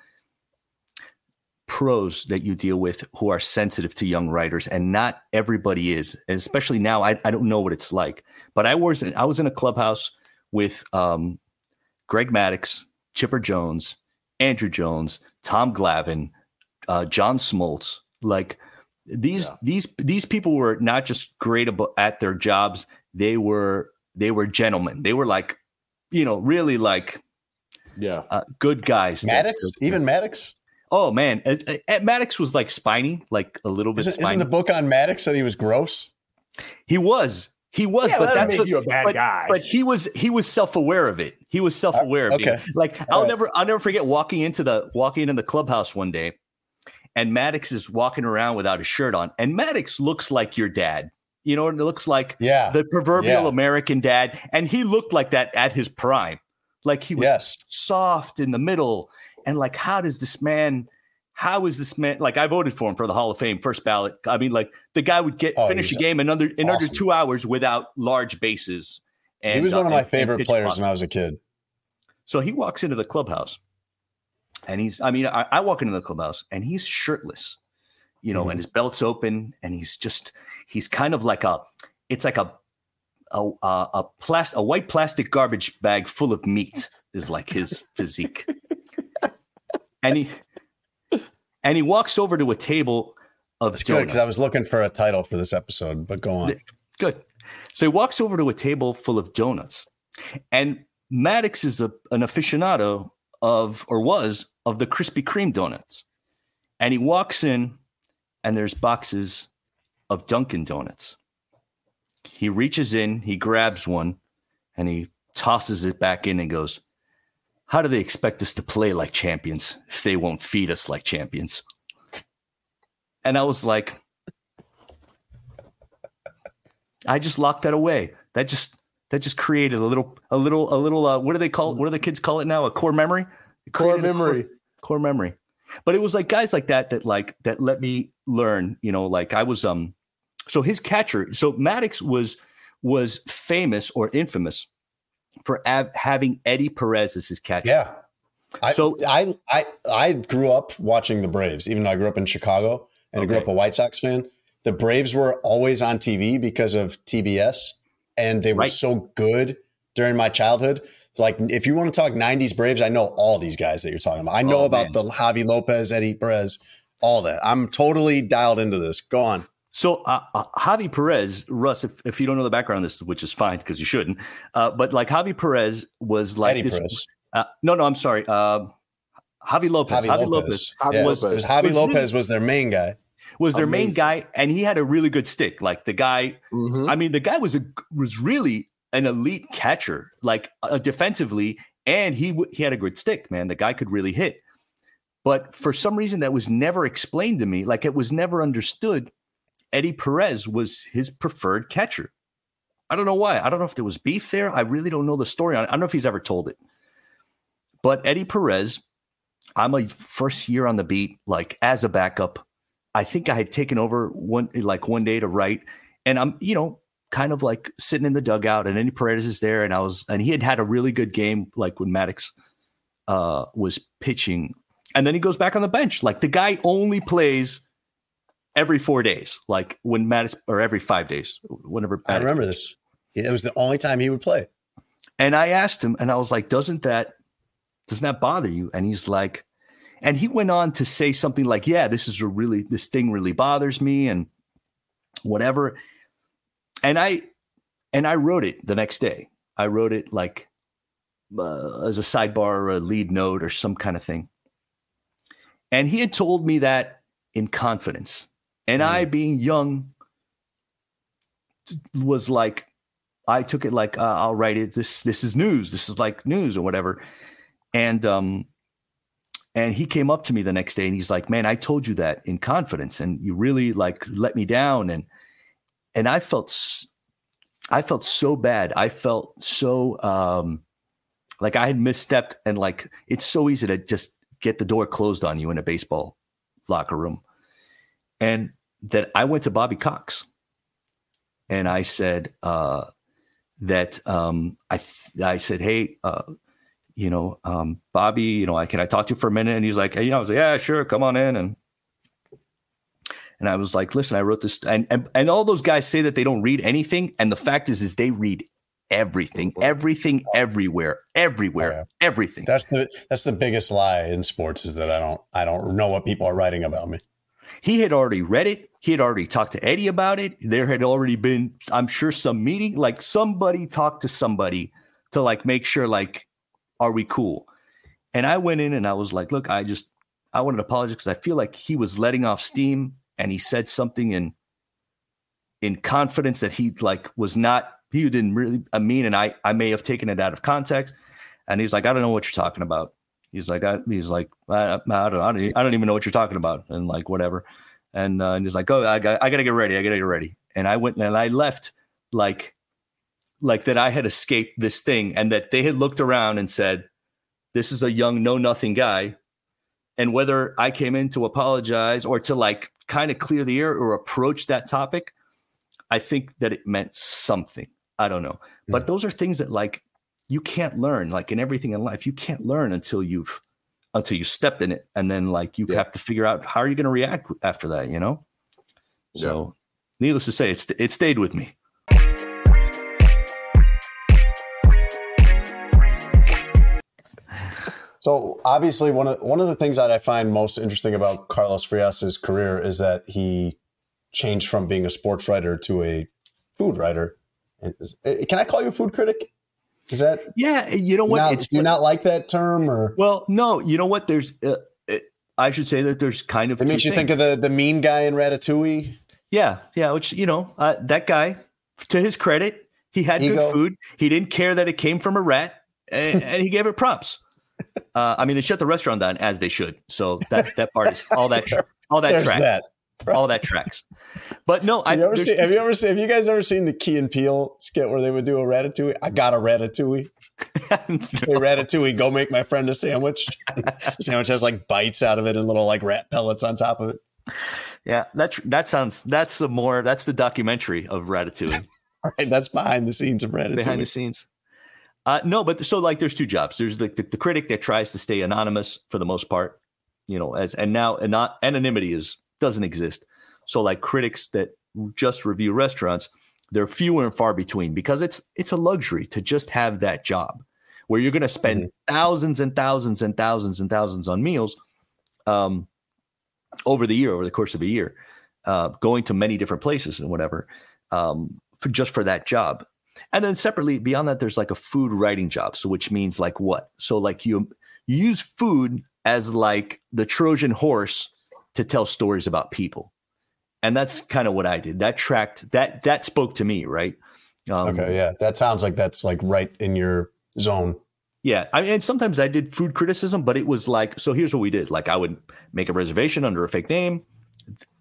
pros that you deal with who are sensitive to young writers, and not everybody is, and especially now. I, I don't know what it's like, but I was in, I was in a clubhouse with um, Greg Maddux, Chipper Jones, Andruw Jones, Tom Glavine, uh, John Smoltz. Like these yeah. these these people were not just great at their jobs; they were they were gentlemen. They were like, you know, really like yeah uh, good guys. Maddux, to, even Maddux. Oh man, Maddux was like spiny, like a little bit. Isn't, spiny. Isn't the book on Maddux that he was gross? He was, he was, yeah, but that's what, you a bad but, guy. But he was, he was self-aware of it. He was self-aware. Uh, okay. of it. Like All I'll right. never, I'll never forget walking into the walking into the clubhouse one day, and Maddux is walking around without a shirt on, and Maddux looks like your dad. You know, and it looks like yeah. the proverbial yeah. American dad, and he looked like that at his prime. Like he was yes. soft in the middle. And like, how does this man, how is this man, like I voted for him for the Hall of Fame, first ballot. I mean, like the guy would get oh, finish a game in under, in awesome. under two hours without large bases. And he was one uh, of my and, favorite and players boxing. when I was a kid. So he walks into the clubhouse and he's, I mean, I, I walk into the clubhouse and he's shirtless, you know, mm-hmm. and his belt's open, and he's just, he's kind of like a, it's like a, a, a, a plastic, a white plastic garbage bag full of meat is like his physique. And he and he walks over to a table of That's donuts. Good, because I was looking for a title for this episode, but go on. Good. So he walks over to a table full of donuts, and Maddux is a, an aficionado of, or was, of the Krispy Kreme donuts. And he walks in, and there's boxes of Dunkin' donuts. He reaches in, he grabs one, and he tosses it back in and goes, how do they expect us to play like champions if they won't feed us like champions? And I was like, I just locked that away. That just that just created a little a little a little uh, what do they call it? What do the kids call it now? A core memory? Core memory. Core, core memory. But it was like guys like that that like that let me learn, you know, like I was um so his catcher, so Maddux was was famous or infamous for av- having Eddie Perez as his catcher. Yeah. I, so I, I, I grew up watching the Braves, even though I grew up in Chicago and okay. I grew up a White Sox fan. The Braves were always on T V because of T B S, and they were right. so good during my childhood. Like, if you want to talk nineties Braves, I know all these guys that you're talking about. I know oh, about man. the Javy Lopez, Eddie Perez, all that. I'm totally dialed into this. Go on. So uh, uh, Javy Perez, Russ, if, if you don't know the background on this, which is fine because you shouldn't, uh, but like Javy Perez was like Eddie this, Perez. Uh, no, no, I'm sorry. Uh, Javy Lopez. Javy, Javy Lopez. Lopez. Yeah. Was, it was Javy was Lopez really, was their main guy. Was their Amazing. main guy, and he had a really good stick. Like the guy, mm-hmm. I mean, the guy was a, was really an elite catcher, like uh, defensively, and he he had a good stick. Man, the guy could really hit. But for some reason, that was never explained to me. Like it was never understood. Eddie Perez was his preferred catcher. I don't know why. I don't know if there was beef there. I really don't know the story on it. I don't know if he's ever told it. But Eddie Perez, I'm a first year on the beat, like as a backup. I think I had taken over one like one day to write, and I'm, you know, kind of like sitting in the dugout, and Eddie Perez is there, and I was, and he had had a really good game, like when Maddux uh, was pitching, and then he goes back on the bench. Like the guy only plays every four days, like when Maddux, or every five days, whenever. Maddux I remember pitched. this. It was the only time he would play. And I asked him, and I was like, doesn't that, doesn't that bother you? And he's like, and he went on to say something like, yeah, this is a really, this thing really bothers me and whatever. And I, and I wrote it the next day. I wrote it like uh, as a sidebar or a lead note or some kind of thing. And he had told me that in confidence. And I, being young, was like, I took it like, uh, I'll write it. This this is news. This is like news or whatever. And um, and he came up to me the next day and he's like, man, I told you that in confidence, and you really like let me down. And and I felt I felt so bad. I felt so um, like I had misstepped, and like it's so easy to just get the door closed on you in a baseball locker room. And that I went to Bobby Cox and I said uh, that um, I th- I said, hey, uh, you know, um, Bobby, you know, I, can I talk to you for a minute? And he's like, hey, you know, I was like, yeah, sure. Come on in. And and I was like, listen, I wrote this. And, and, and all those guys say that they don't read anything. And the fact is, is they read everything, everything, everywhere, everywhere, yeah. everything. That's the that's the biggest lie in sports, is that I don't I don't know what people are writing about me. He had already read it. He had already talked to Eddie about it. There had already been, I'm sure, some meeting. Like somebody talked to somebody to like make sure, like, are we cool? And I went in and I was like, look, I just, I wanted to apologize because I feel like he was letting off steam, and he said something in in confidence that he like was not, he didn't really I mean, and I I may have taken it out of context. And he's like, I don't know what you're talking about. He's like, I, he's like, I, I don't, I don't, I don't even know what you're talking about, and like whatever, and uh, and he's like, oh, I got, I gotta get ready, I gotta get ready, and I went and I left, like, like that I had escaped this thing, and that they had looked around and said, this is a young know nothing guy, and whether I came in to apologize or to like kind of clear the air or approach that topic, I think that it meant something. I don't know, yeah. But those are things that like. You can't learn, like in everything in life, you can't learn until you've, until you stepped in it. And then like, you yeah. have to figure out how are you going to react after that, you know? Yeah. So needless to say, it's, it stayed with me. So obviously one of, one of the things that I find most interesting about Carlos Frias' career is that he changed from being a sports writer to a food writer. Can I call you a food critic? Is that yeah? You know what? Not, it's, do you not like that term, or well, no. You know what? There's, uh, it, I should say that there's kind of. It makes you things. think of the the mean guy in Ratatouille. Yeah, yeah. Which you know, uh, that guy. To his credit, he had Ego. good food. He didn't care that it came from a rat, and, and he gave it props. Uh, I mean, they shut the restaurant down as they should. So that that part is all that tra- all that tracks. That. Right. All that tracks. But no, have I you ever seen, have you ever seen, have you guys ever seen the Key and Peele skit where they would do a ratatouille? I got a ratatouille. No. Hey, ratatouille, go make my friend a sandwich. The sandwich has like bites out of it and little like rat pellets on top of it. Yeah, that's that sounds that's the more that's the documentary of Ratatouille. All right, that's behind the scenes of Ratatouille. Behind the scenes. Uh, no, but so like there's two jobs. There's the, the the critic that tries to stay anonymous for the most part, you know, as and now and not anonymity is doesn't exist. So like critics that just review restaurants, they're fewer and far between because it's it's a luxury to just have that job where you're going to spend mm-hmm. thousands and thousands and thousands and thousands on meals. Um over the year, over the course of a year, uh, going to many different places and whatever, um, for just for that job. And then separately beyond that, there's like a food writing job. So, which means like what? So like you, you use food as like the Trojan horse to tell stories about people. And that's kind of what I did. That tracked that, that spoke to me. Right. Um, okay. Yeah. That sounds like that's like right in your zone. Yeah. I mean, and sometimes I did food criticism, but it was like, so here's what we did. Like I would make a reservation under a fake name.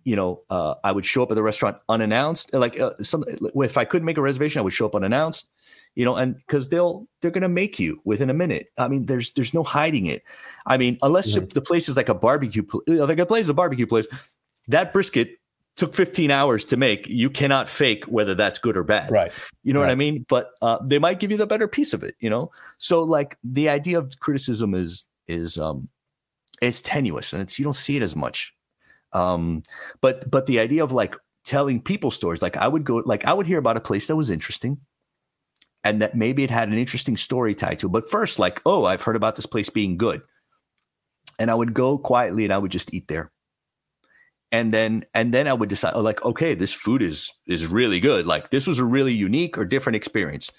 You know, uh, I would show up at the restaurant unannounced. Like uh, some, if I could make a reservation, I would show up unannounced, you know, and cause they'll, they're going to make you within a minute. I mean, there's, there's no hiding it. I mean, unless mm-hmm. the place is like a barbecue, like a place is a barbecue place, that brisket took fifteen hours to make. You cannot fake whether that's good or bad. Right. You know right. what I mean? But uh, they might give you the better piece of it, you know? So like the idea of criticism is, is, um, it's tenuous and it's, you don't see it as much. Um, but, but the idea of like telling people stories, like I would go, like I would hear about a place that was interesting and that maybe it had an interesting story tied to it. But first, like, oh, I've heard about this place being good. And I would go quietly and I would just eat there. And then, and then I would decide, oh, like, okay, this food is, is really good. Like this was a really unique or different experience.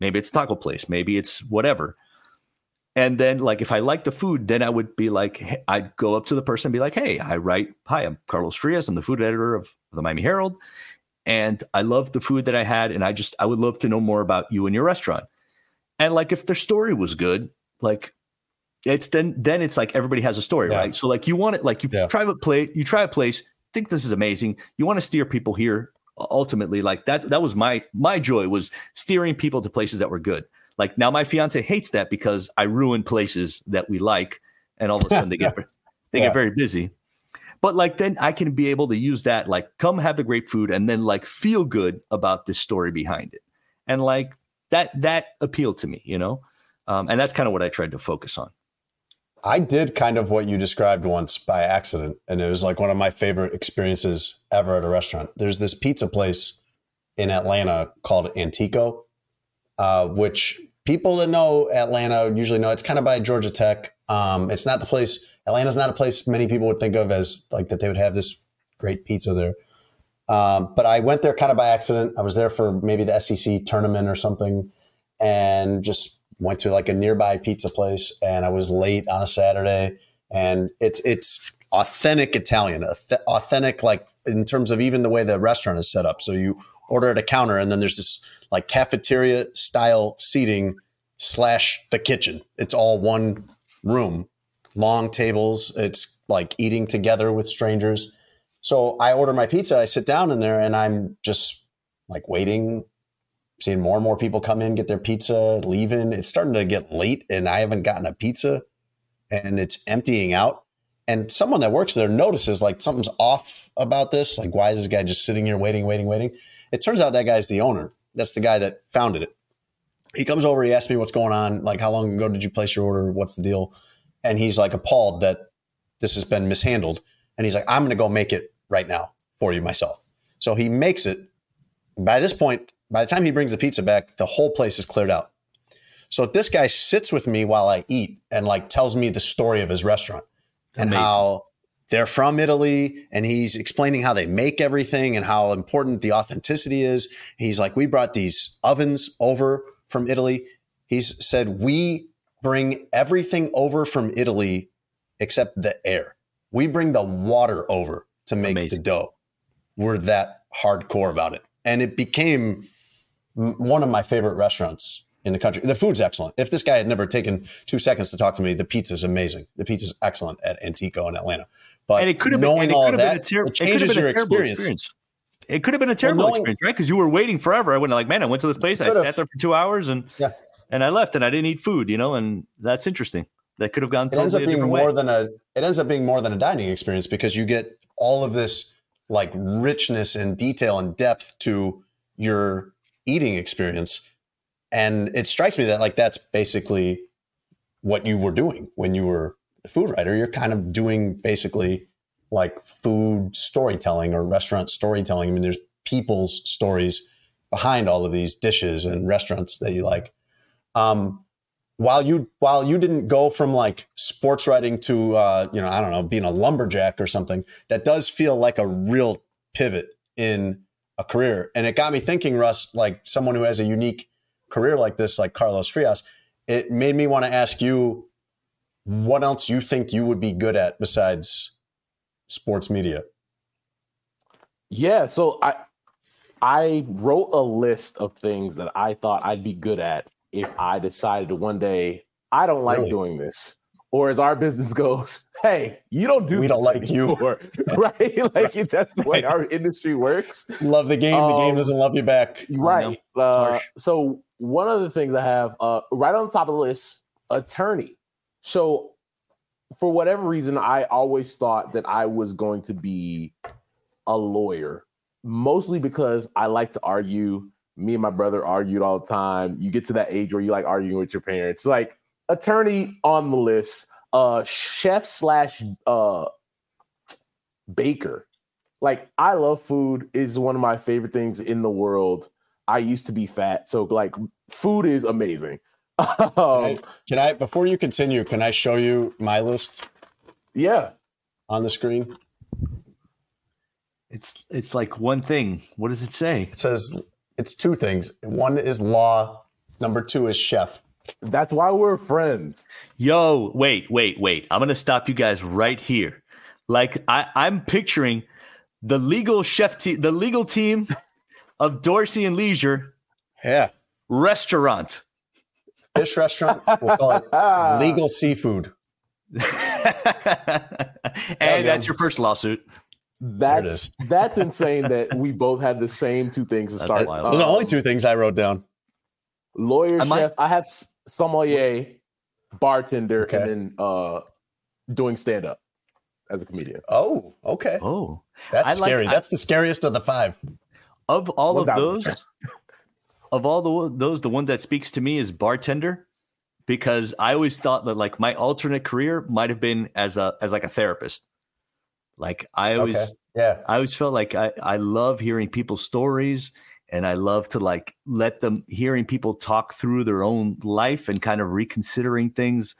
Maybe it's a taco place, maybe it's whatever. And then like, if I like the food, then I would be like, I'd go up to the person and be like, hey, I write, hi, I'm Carlos Frias. I'm the food editor of the Miami Herald. And I love the food that I had. And I just, I would love to know more about you and your restaurant. And like, if their story was good, like, It's then, then it's like everybody has a story, yeah. right? So like you want it, like you yeah. try a place, you try a place, think this is amazing. You want to steer people here. Ultimately, like that, that was my, my joy was steering people to places that were good. Like now my fiance hates that because I ruin places that we like. And all of a sudden they get, they yeah. get very busy, but like, then I can be able to use that, like come have the great food and then like feel good about this story behind it. And like that, that appealed to me, you know? Um, and that's kind of what I tried to focus on. I did kind of what you described once by accident. And it was like one of my favorite experiences ever at a restaurant. There's this pizza place in Atlanta called Antico, uh, which people that know Atlanta usually know. It's kind of by Georgia Tech. Um, it's not the place, Atlanta's not a place many people would think of as like that they would have this great pizza there. Um, but I went there kind of by accident. I was there for maybe the S E C tournament or something and just went to like a nearby pizza place and I was late on a Saturday and it's, it's authentic Italian, authentic, like in terms of even the way the restaurant is set up. So you order at a counter and then there's this like cafeteria style seating slash the kitchen. It's all one room, long tables. It's like eating together with strangers. So I order my pizza. I sit down in there and I'm just like waiting, seeing more and more people come in, get their pizza, leaving. It's starting to get late and I haven't gotten a pizza and it's emptying out. And someone that works there notices like something's off about this. Like, why is this guy just sitting here waiting, waiting, waiting? It turns out that guy's the owner. That's the guy that founded it. He comes over, he asks me what's going on. Like, how long ago did you place your order? What's the deal? And he's like appalled that this has been mishandled. And he's like, I'm going to go make it right now for you myself. So he makes it. By this point, by the time he brings the pizza back, the whole place is cleared out. So this guy sits with me while I eat and like tells me the story of his restaurant and Amazing. How they're from Italy. And he's explaining how they make everything and how important the authenticity is. He's like, we brought these ovens over from Italy. He's said, we bring everything over from Italy except the air. We bring the water over to make Amazing. The dough. We're that hardcore about it. And it became one of my favorite restaurants in the country. The food's excellent. If this guy had never taken two seconds to talk to me, the pizza's amazing. The pizza's excellent at Antico in Atlanta. But and it could have knowing been, all of that, ter- it changes it your experience. experience. It could have been a terrible knowing, experience, right? Because you were waiting forever. I went like, man, I went to this place. I sat there for two hours and yeah. and I left and I didn't eat food, you know, and that's interesting. That could have gone totally it ends up a being different more way. Than a, it ends up being more than a dining experience because you get all of this like richness and detail and depth to your eating experience. And it strikes me that like that's basically what you were doing when you were a food writer. You're kind of doing basically like food storytelling or restaurant storytelling. I mean, there's people's stories behind all of these dishes and restaurants that you like. Um, while you while you didn't go from like sports writing to, uh, you know, I don't know, being a lumberjack or something, that does feel like a real pivot in a career. And it got me thinking, Russ, like someone who has a unique career like this, like Carlos Frias, it made me want to ask you what else you think you would be good at besides sports media. Yeah. So I, I wrote a list of things that I thought I'd be good at if I decided to one day, I don't like really? doing this. Or as our business goes, hey, you don't do we this don't like anymore. You. Right? Like right. That's the way right. our industry works. Love the game. Um, the game doesn't love you back. Right. Oh, no. uh, so one of the things I have uh, right on the top of the list, attorney. So for whatever reason, I always thought that I was going to be a lawyer, mostly because I like to argue. Me and my brother argued all the time. You get to that age where you like arguing with your parents. Like, attorney on the list, uh, chef slash uh, baker. Like, I love food. It's one of my favorite things in the world. I used to be fat. So, like, food is amazing. um, can, I, can I, before you continue, can I show you my list? Yeah. On the screen? It's it's like one thing. What does it say? It says it's two things. One is law. Number two is chef. That's why we're friends. Yo, wait, wait, wait. I'm going to stop you guys right here. Like I, I'm picturing the legal chef team, the legal team of Dorsey and Leisure. Yeah. Restaurant. This restaurant, we'll call it Legal Seafood. And that's your first lawsuit. That's that's insane that we both had the same two things to start. Those um, are the only two things I wrote down. Lawyer, I might, chef. I have sommelier, bartender, okay. and then uh, doing stand-up as a comedian. Oh, okay. Oh, that's I scary. Like, That's I, the scariest of the five. Of all One of those, of all the those, the one that speaks to me is bartender, because I always thought that like my alternate career might have been as a as like a therapist. Like I always, okay. yeah, I always felt like I I love hearing people's stories. And I love to like let them hearing people talk through their own life and kind of reconsidering things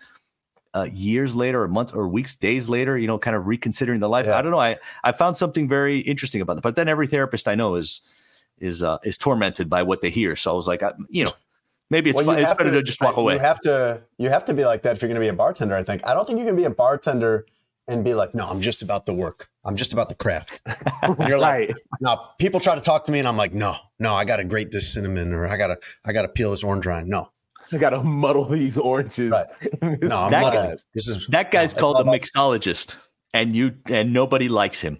uh, years later or months or weeks, days later, you know, kind of reconsidering the life. Yeah. I don't know. I, I found something very interesting about that. But then every therapist I know is is uh, is tormented by what they hear. So I was like, I, you know, maybe it's, well, fun, it's better to, to just walk away. You have to you have to be like that if you're going to be a bartender, I think. I don't think you can be a bartender and be like, no, I'm just about the work. I'm just about the craft. And you're like, right. No, people try to talk to me and I'm like, no, no, I got to grate this cinnamon or I got to, I got to peel this orange rind. No. I got to muddle these oranges. Right. No, I'm that, guy, this is, that guy's no, called a mixologist and you, and nobody likes him.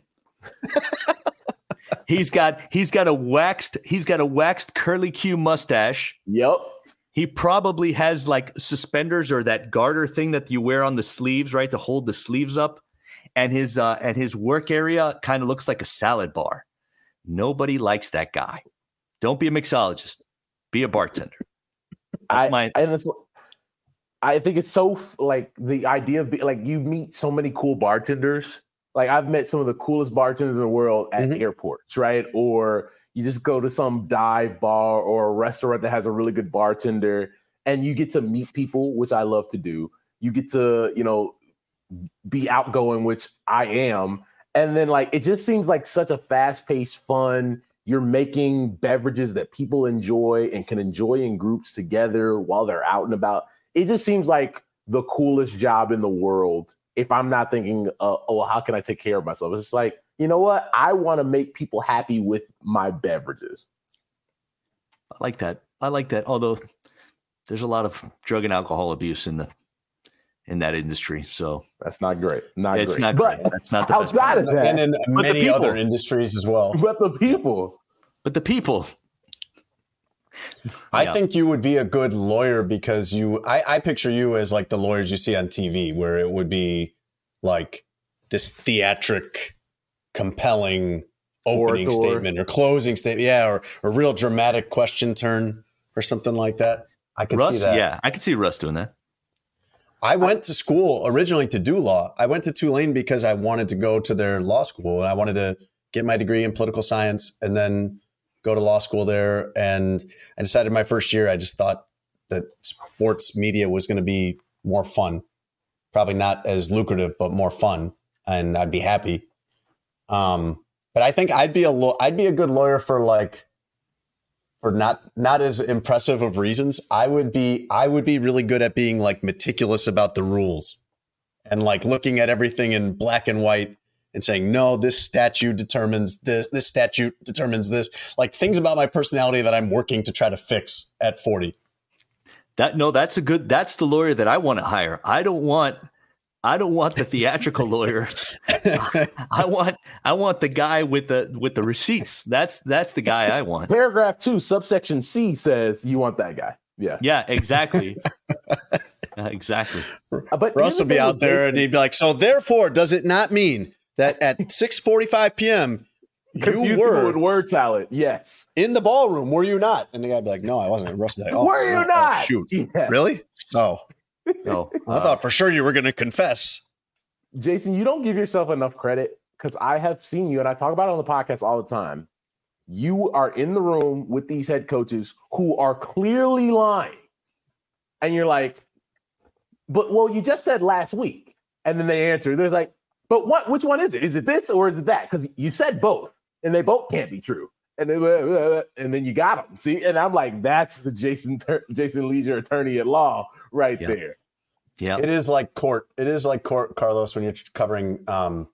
He's got, he's got a waxed, he's got a waxed curly Q mustache. Yep. He probably has like suspenders or that garter thing that you wear on the sleeves, right, to hold the sleeves up. And his uh, and his work area kind of looks like a salad bar. Nobody likes that guy. Don't be a mixologist. Be a bartender. That's I, my. And it's, I think it's so like the idea of be, like you meet so many cool bartenders. Like I've met some of the coolest bartenders in the world at mm-hmm. airports, right? Or you just go to some dive bar or a restaurant that has a really good bartender and you get to meet people, which I love to do. You get to, you know, be outgoing, which I am. And then like, it just seems like such a fast paced fun. You're making beverages that people enjoy and can enjoy in groups together while they're out and about. It just seems like the coolest job in the world. If I'm not thinking, uh, oh, how can I take care of myself? It's just like, you know what? I want to make people happy with my beverages. I like that. I like that. Although there's a lot of drug and alcohol abuse in the in that industry. So that's not great. Not it's great. Not great. But that's not the outside best part of that. And in but many other industries as well. But the people. But the people. I yeah. think you would be a good lawyer because you I, I picture you as like the lawyers you see on T V, where it would be like this theatric, compelling opening or statement or closing statement. Yeah, or a real dramatic question turn or something like that. I could Russ, see that. Yeah, I could see Russ doing that. I went to school originally to do law. I went to Tulane because I wanted to go to their law school, and I wanted to get my degree in political science and then go to law school there. And I decided my first year, I just thought that sports media was going to be more fun, probably not as lucrative, but more fun, and I'd be happy. Um, but I think I'd be a lo- I'd be a good lawyer for like for not not as impressive of reasons. I would be I would be really good at being like meticulous about the rules and like looking at everything in black and white and saying, no, this statute determines this, this statute determines this, like things about my personality that I'm working to try to fix at forty. That no, that's a good that's the lawyer that I want to hire. I don't want I don't want the theatrical lawyer. I, I want I want the guy with the with the receipts. That's that's the guy I want. Paragraph two, subsection C says you want that guy. Yeah. Yeah, exactly. uh, exactly. But Russ would be out there Jason, and he'd be like, so therefore, does it not mean that at six forty-five p.m. you were with word salad? Yes. In the ballroom, were you not? And the guy'd be like, no, I wasn't. Russ would be like, oh, were you oh, not? Oh, shoot. Yeah. Really? No. No, I uh, thought for sure you were going to confess. Jason, you don't give yourself enough credit because I have seen you, and I talk about it on the podcast all the time. You are in the room with these head coaches who are clearly lying. And you're like, but, well, you just said last week. And then they answer. They're like, but what? Which one is it? Is it this or is it that? Because you said both, and they both can't be true. And then, and then you got them. See, and I'm like, that's the Jason Jason Leisure attorney at law right yeah. there. Yeah, it is like court. It is like court, Carlos, when you're covering um,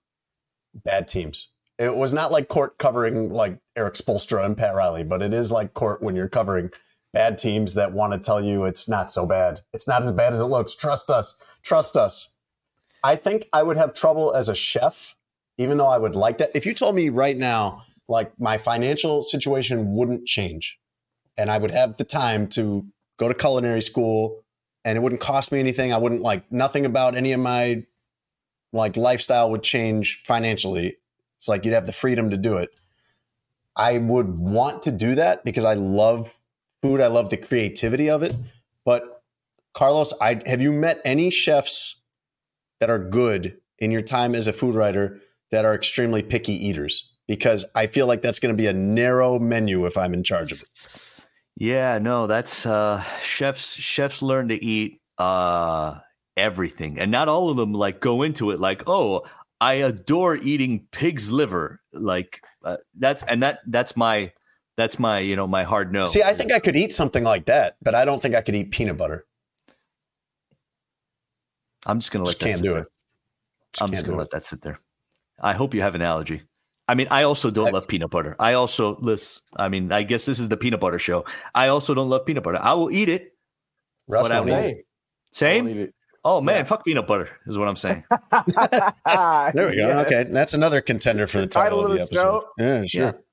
bad teams. It was not like court covering like Eric Spoelstra and Pat Riley, but it is like court when you're covering bad teams that want to tell you it's not so bad. It's not as bad as it looks. Trust us. Trust us. I think I would have trouble as a chef, even though I would like that. If you told me right now, like my financial situation wouldn't change and I would have the time to go to culinary school and it wouldn't cost me anything. I wouldn't like nothing about any of my like lifestyle would change financially. It's like you'd have the freedom to do it. I would want to do that because I love food. I love the creativity of it. But Carlos, I have you met any chefs that are good in your time as a food writer that are extremely picky eaters? Because I feel like that's going to be a narrow menu if I'm in charge of it. Yeah, no, that's uh, chefs. Chefs learn to eat uh, everything, and not all of them like go into it like, "Oh, I adore eating pig's liver." Like uh, that's and that that's my that's my you know my hard no. See, I think I could eat something like that, but I don't think I could eat peanut butter. I'm just going to let that sit there. I'm just going to let that sit there. I hope you have an allergy. I mean, I also don't I, love peanut butter. I also, listen, I mean, I guess this is the peanut butter show. I also don't love peanut butter. I will eat it. Russ but I won't eat it. Same? Eat it. Oh, man, yeah. Fuck peanut butter is what I'm saying. There we go. Yes. Okay, that's another contender for the title, title of the episode. Show. Yeah, sure.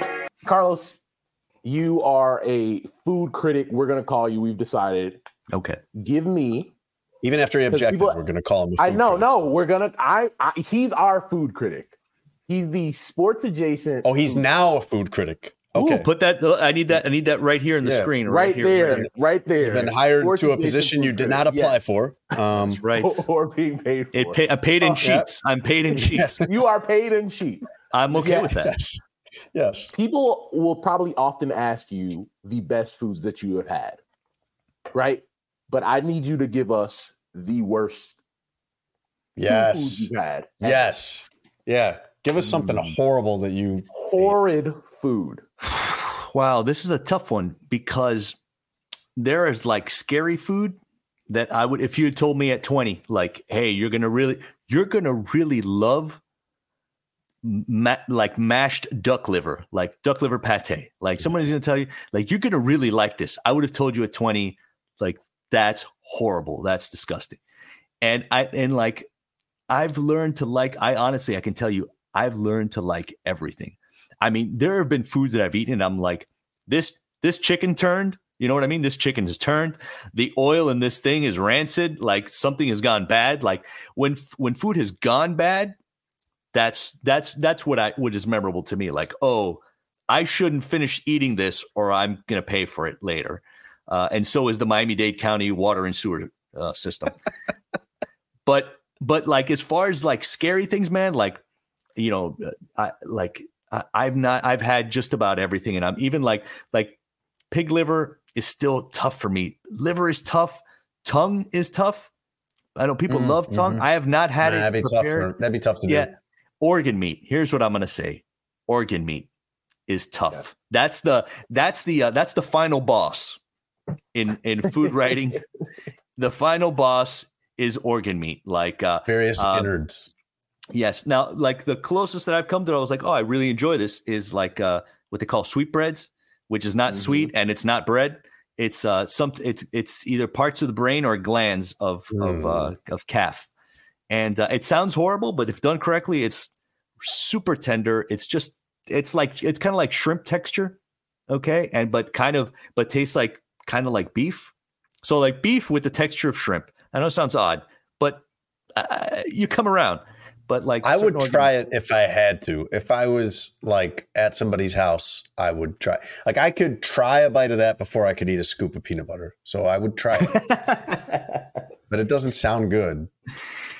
Yeah. Carlos, you are a food critic. We're going to call you. We've decided. Okay. Give me. Even after he objected, people, we're going to call him. A food I know. Critic, no, so. We're going to. I, I. He's our food critic. He's the sports adjacent. Oh, he's now a food critic. Okay. Ooh, put that. I need that. I need that right here in the yeah. screen. Right, right here, there. Right, right there. You've been hired sports to a position you did not apply yes. for. Um, That's right. Or being paid for. It pay, I paid in oh, sheets. Yeah. I'm paid in sheets. You are paid in sheets. I'm okay yes. with that. Yes. yes. People will probably often ask you the best foods that you have had. Right. But I need you to give us the worst. Yes. Food you had. Yes. Yeah. Give us something mm. horrible that you. Horrid ate. Food. Wow. This is a tough one because there is like scary food that I would, if you had told me at twenty, like, hey, you're going to really, you're going to really love ma- like mashed duck liver, like duck liver pate. Like somebody's going to tell you, like, you're going to really like this. I would have told you at twenty, like, that's horrible. That's disgusting. And I, and like, I've learned to like, I honestly, I can tell you, I've learned to like everything. I mean, there have been foods that I've eaten and I'm like, this, this chicken turned, you know what I mean? This chicken has turned. The oil in this thing is rancid. Like something has gone bad. Like when, when food has gone bad, that's, that's, that's what I, what is memorable to me. Like, oh, I shouldn't finish eating this or I'm going to pay for it later. Uh, and so is the Miami-Dade County water and sewer uh, system. But, but like, as far as like scary things, man, like, you know, I like, I, I've not, I've had just about everything. And I'm even like, like pig liver is still tough for me. Liver is tough. Tongue is tough. I know people mm, love tongue. Mm-hmm. I have not had nah, it. That'd be, tough for, that'd be tough to yeah. do. Organ meat. Here's what I'm going to say. Organ meat is tough. Yeah. That's the, that's the, uh, that's the final boss in, in food writing. The final boss is organ meat. Like, uh, various um, innards. Yes. Now, like the closest that I've come to, I was like, oh, I really enjoy this is like uh, what they call sweetbreads, which is not mm-hmm. sweet and it's not bread. It's uh, some. It's it's either parts of the brain or glands of mm. of uh, of calf, and uh, it sounds horrible, but if done correctly, it's super tender. It's just it's like it's kind of like shrimp texture, okay, and but kind of but tastes like kind of like beef. So like beef with the texture of shrimp. I know it sounds odd, but uh, you come around. But like I would try it if I had to. If I was like at somebody's house, I would try. Like I could try a bite of that before I could eat a scoop of peanut butter. So I would try it. But it doesn't sound good.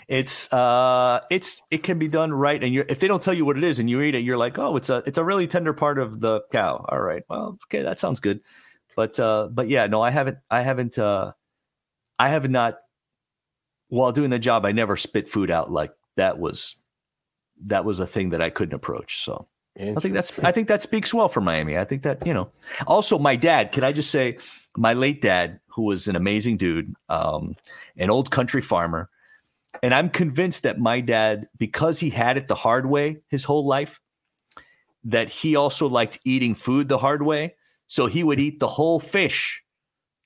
It's uh, it's it can be done right. And you're, if they don't tell you what it is and you eat it, you're like, oh, it's a it's a really tender part of the cow. All right, well, okay, that sounds good. But uh, but yeah, no, I haven't. I haven't. Uh, I have not. While doing the job, I never spit food out like. That was, that was a thing that I couldn't approach. So I think that's, I think that speaks well for Miami. I think that, you know, also my dad, can I just say my late dad, who was an amazing dude, um, an old country farmer. And I'm convinced that my dad, because he had it the hard way his whole life, that he also liked eating food the hard way. So he would eat the whole fish,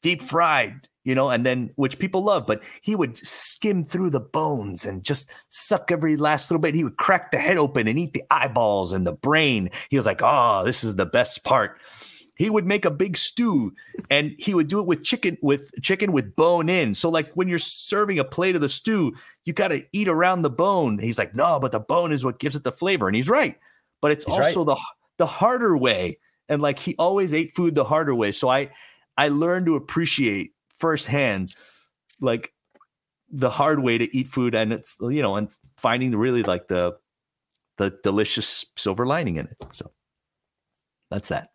deep fried, you know, and then which people love, but he would skim through the bones and just suck every last little bit. He would crack the head open and eat the eyeballs and the brain. He was like, oh, this is the best part. He would make a big stew and he would do it with chicken, with chicken with bone in. So like when you're serving a plate of the stew, you got to eat around the bone. He's like, no, but the bone is what gives it the flavor. And he's right. But it's he's also right. the the harder way. And like he always ate food the harder way. So I I learned to appreciate firsthand, like the hard way to eat food, and it's you know, and finding really like the the delicious silver lining in it. So that's that.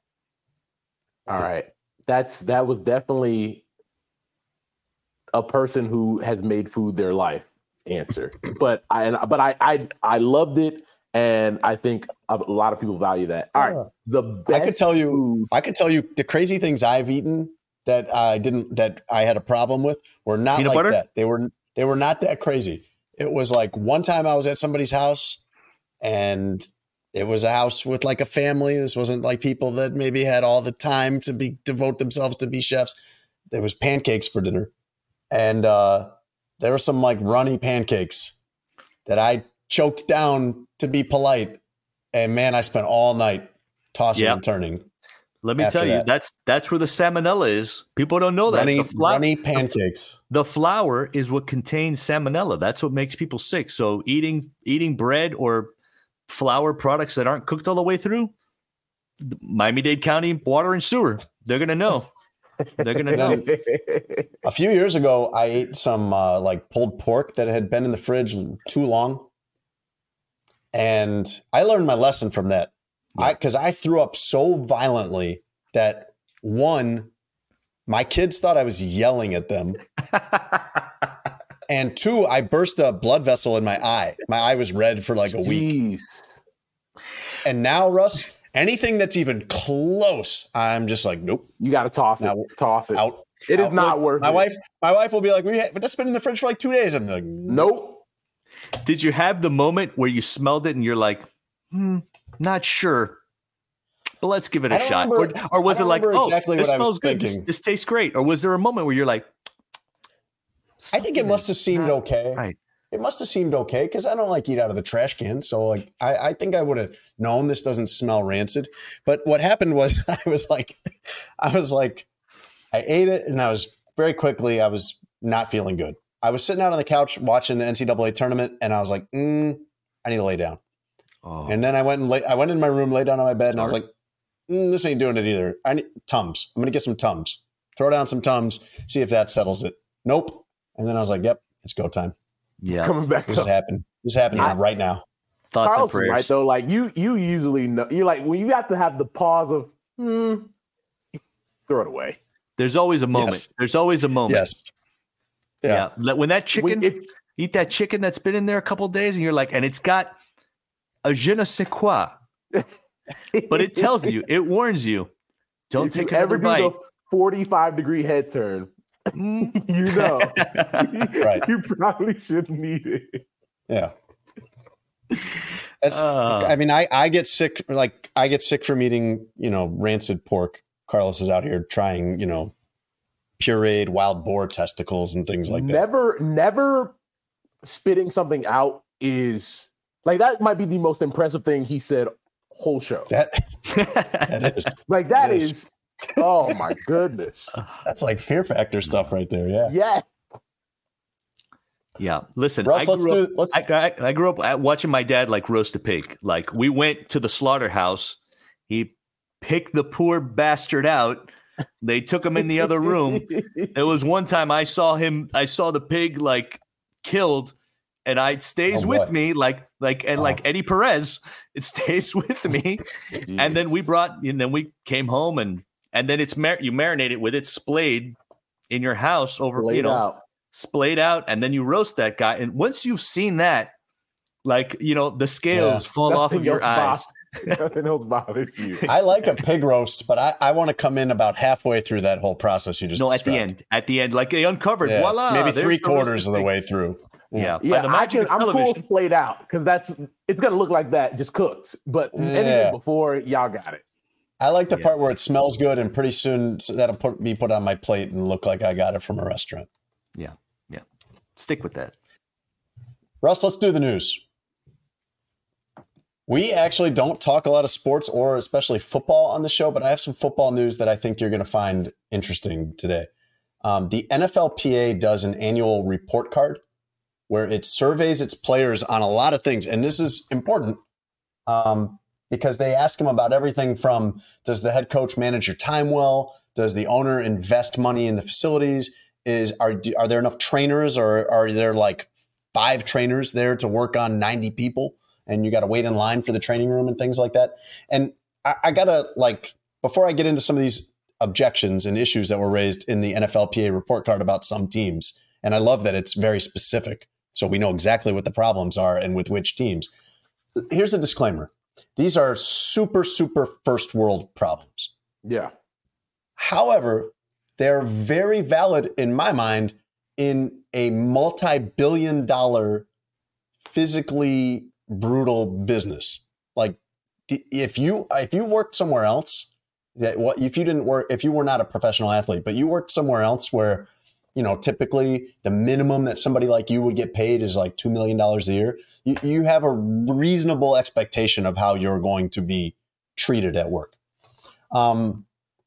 All yeah. right, that's that was definitely a person who has made food their life answer. But I but I I I loved it, and I think a lot of people value that. All yeah. right, the best I could tell you. Food- I could tell you the crazy things I've eaten. That I didn't, that I had a problem with were not peanut like butter? That. They were, they were not that crazy. It was like one time I was at somebody's house and it was a house with like a family. This wasn't like people that maybe had all the time to be, devote themselves to be chefs. There was pancakes for dinner. And uh, there were some like runny pancakes that I choked down to be polite. And man, I spent all night tossing yep. and turning. Let me After tell you, that. that's that's where the salmonella is. People don't know that. Runny, the flour, runny pancakes. The flour is what contains salmonella. That's what makes people sick. So eating eating bread or flour products that aren't cooked all the way through, Miami-Dade County water and sewer, they're going to know. They're going to know. A few years ago, I ate some uh, like pulled pork that had been in the fridge too long. And I learned my lesson from that. I, cause I threw up so violently that one, my kids thought I was yelling at them. And two, I burst a blood vessel in my eye. My eye was red for like a week. Jeez. And now Russ, anything that's even close, I'm just like, nope. You got to toss now, it, toss it out. It out. Is not worth my it. Wife, my wife will be like, we had, but that's been in the fridge for like two days. I'm like, nope. Did you have the moment where you smelled it and you're like, hmm, not sure, but let's give it a shot. Remember, or, or was it like, oh, exactly this smells good, this, this tastes great? Or was there a moment where you're like, I think it must have seemed okay. Right. It must have seemed okay because I don't like eat out of the trash can. So like, I, I think I would have known this doesn't smell rancid. But what happened was I was like, I was like, I ate it and I was very quickly, I was not feeling good. I was sitting out on the couch watching the N C double A tournament and I was like, mm, I need to lay down. Oh. And then I went and lay, I went in my room, lay down on my bed, and I was like, mm, this ain't doing it either. I need Tums. I'm going to get some Tums, throw down some Tums, see if that settles it. Nope. And then I was like, yep, it's go time. Yeah, coming back. This happened. This happening I, right now. Thoughts Carlson, and prayers. Right though, like you, you usually know. You're like when you have to have the pause of, mm, throw it away. There's always a moment. Yes. There's always a moment. Yes. Yeah. yeah. When that chicken, when, if, eat that chicken that's been in there a couple of days, and you're like, and it's got a je ne sais quoi, but it tells you, it warns you, don't take you another ever bite. Do the forty-five degree head turn. you know, right. You probably shouldn't eat it. Yeah, that's, uh, I mean, I, I get sick. Like I get sick from eating, you know, rancid pork. Carlos is out here trying, you know, pureed wild boar testicles and things like that. Never, never spitting something out is like that. Might be the most impressive thing he said whole show. That, that is like that, that is. is oh my goodness. That's like Fear Factor stuff right there. Yeah. Yeah. Yeah. Listen, Russ, I, grew let's up, do, let's... I, I, I grew up watching my dad like roast a pig. Like we went to the slaughterhouse. He picked the poor bastard out. They took him in the other room. It was one time I saw him. I saw the pig like killed and I, it stays oh, with what? me. Like, like, and oh. like Eddie Perez, it stays with me. And then we brought, and then we came home and, And then it's mar- you marinate it with it splayed in your house over, splayed you know, out. splayed out. And then you roast that guy. And once you've seen that, like, you know, the scales yeah. fall Nothing off of your eyes. Bothers, nothing else bothers you. I like a pig roast, but I, I want to come in about halfway through that whole process. You just No, described. at the end, at the end, like they uncovered. Yeah. Voila. Maybe three quarters of the way through. Yeah. yeah, yeah the magic I can, of I'm cool splayed out because that's it's going to look like that just cooked. But yeah. anyway, before y'all got it. I like the yeah. part where it smells good, and pretty soon that'll put, be put on my plate and look like I got it from a restaurant. Yeah, yeah. Stick with that. Russ, let's do the news. We actually don't talk a lot of sports or especially football on the show, but I have some football news that I think you're going to find interesting today. Um, the N F L P A does an annual report card where it surveys its players on a lot of things, and this is important. Um Because they ask him about everything from, does the head coach manage your time well? Does the owner invest money in the facilities? Is Are are there enough trainers, or are there like five trainers there to work on ninety people and you got to wait in line for the training room and things like that? And I, I got to like, before I get into some of these objections and issues that were raised in the N F L P A report card about some teams, and I love that it's very specific, so we know exactly what the problems are and with which teams. Here's a disclaimer. These are super, super first world problems. Yeah. However, they're very valid in my mind in a multi-billion dollar physically brutal business. Like if you if you worked somewhere else that what if you didn't work if you were not a professional athlete, but you worked somewhere else where, you know, typically the minimum that somebody like you would get paid is like two million dollars a year. You, you have a reasonable expectation of how you're going to be treated at work. Um,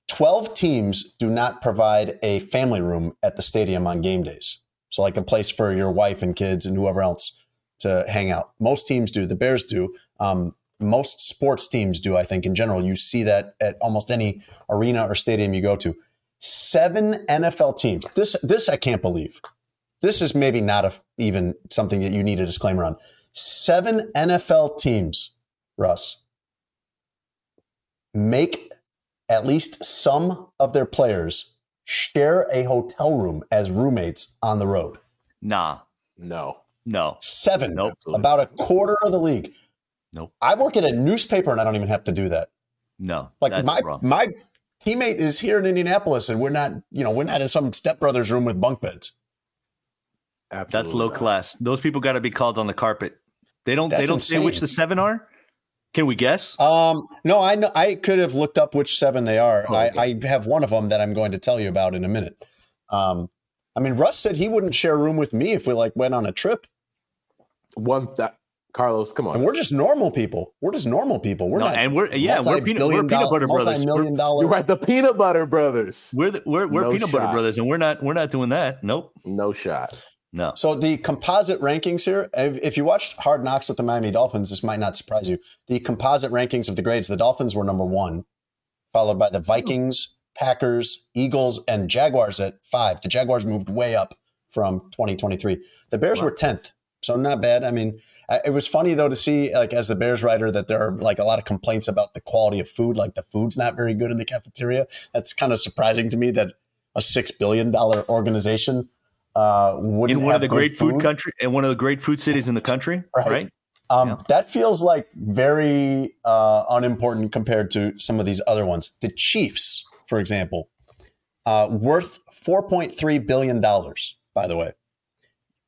twelve teams do not provide a family room at the stadium on game days. So like a place for your wife and kids and whoever else to hang out. Most teams do. The Bears do. Um, most sports teams do, I think, in general. You see that at almost any arena or stadium you go to. Seven N F L teams. This, this I can't believe. This is maybe not a, even something that you need a disclaimer on. Seven N F L teams, Russ, make at least some of their players share a hotel room as roommates on the road. Nah. No. No. Seven. Nope. About a quarter of the league. Nope. I work at a newspaper and I don't even have to do that. No. Like that's my wrong. my. teammate is here in Indianapolis, and we're not, you know, we're not in some stepbrother's room with bunk beds. Absolutely That's low not. class. Those people got to be called on the carpet. They don't. That's they don't insane. say which the seven are. Can we guess? Um, no, I know, I could have looked up which seven they are. Oh, I, okay. I have one of them that I'm going to tell you about in a minute. Um, I mean, Russ said he wouldn't share a room with me if we like went on a trip. One that Carlos, come on. And we're just normal people. We're just normal people. We're no, not. And we're yeah, we're peanut, we're peanut butter brothers. Dollar, you're right, the peanut butter brothers. We're the, we're we're no peanut shot. butter brothers, and we're not we're not doing that. Nope. No shot. No. So the composite rankings here, if you watched Hard Knocks with the Miami Dolphins, this might not surprise you. The composite rankings of the grades, the Dolphins were number one, followed by the Vikings, Packers, Eagles, and Jaguars at five. The Jaguars moved way up from twenty twenty-three. The Bears wow. were tenth, so not bad. I mean, it was funny, though, to see, like, as the Bears writer, that there are, like, a lot of complaints about the quality of food. Like, the food's not very good in the cafeteria. That's kind of surprising to me that a six billion dollars organization Uh, in one of the great food, food country, in one of the great food cities in the country, right? right? Um, yeah. That feels like very uh, unimportant compared to some of these other ones. The Chiefs, for example, uh, worth four point three billion dollars, by the way.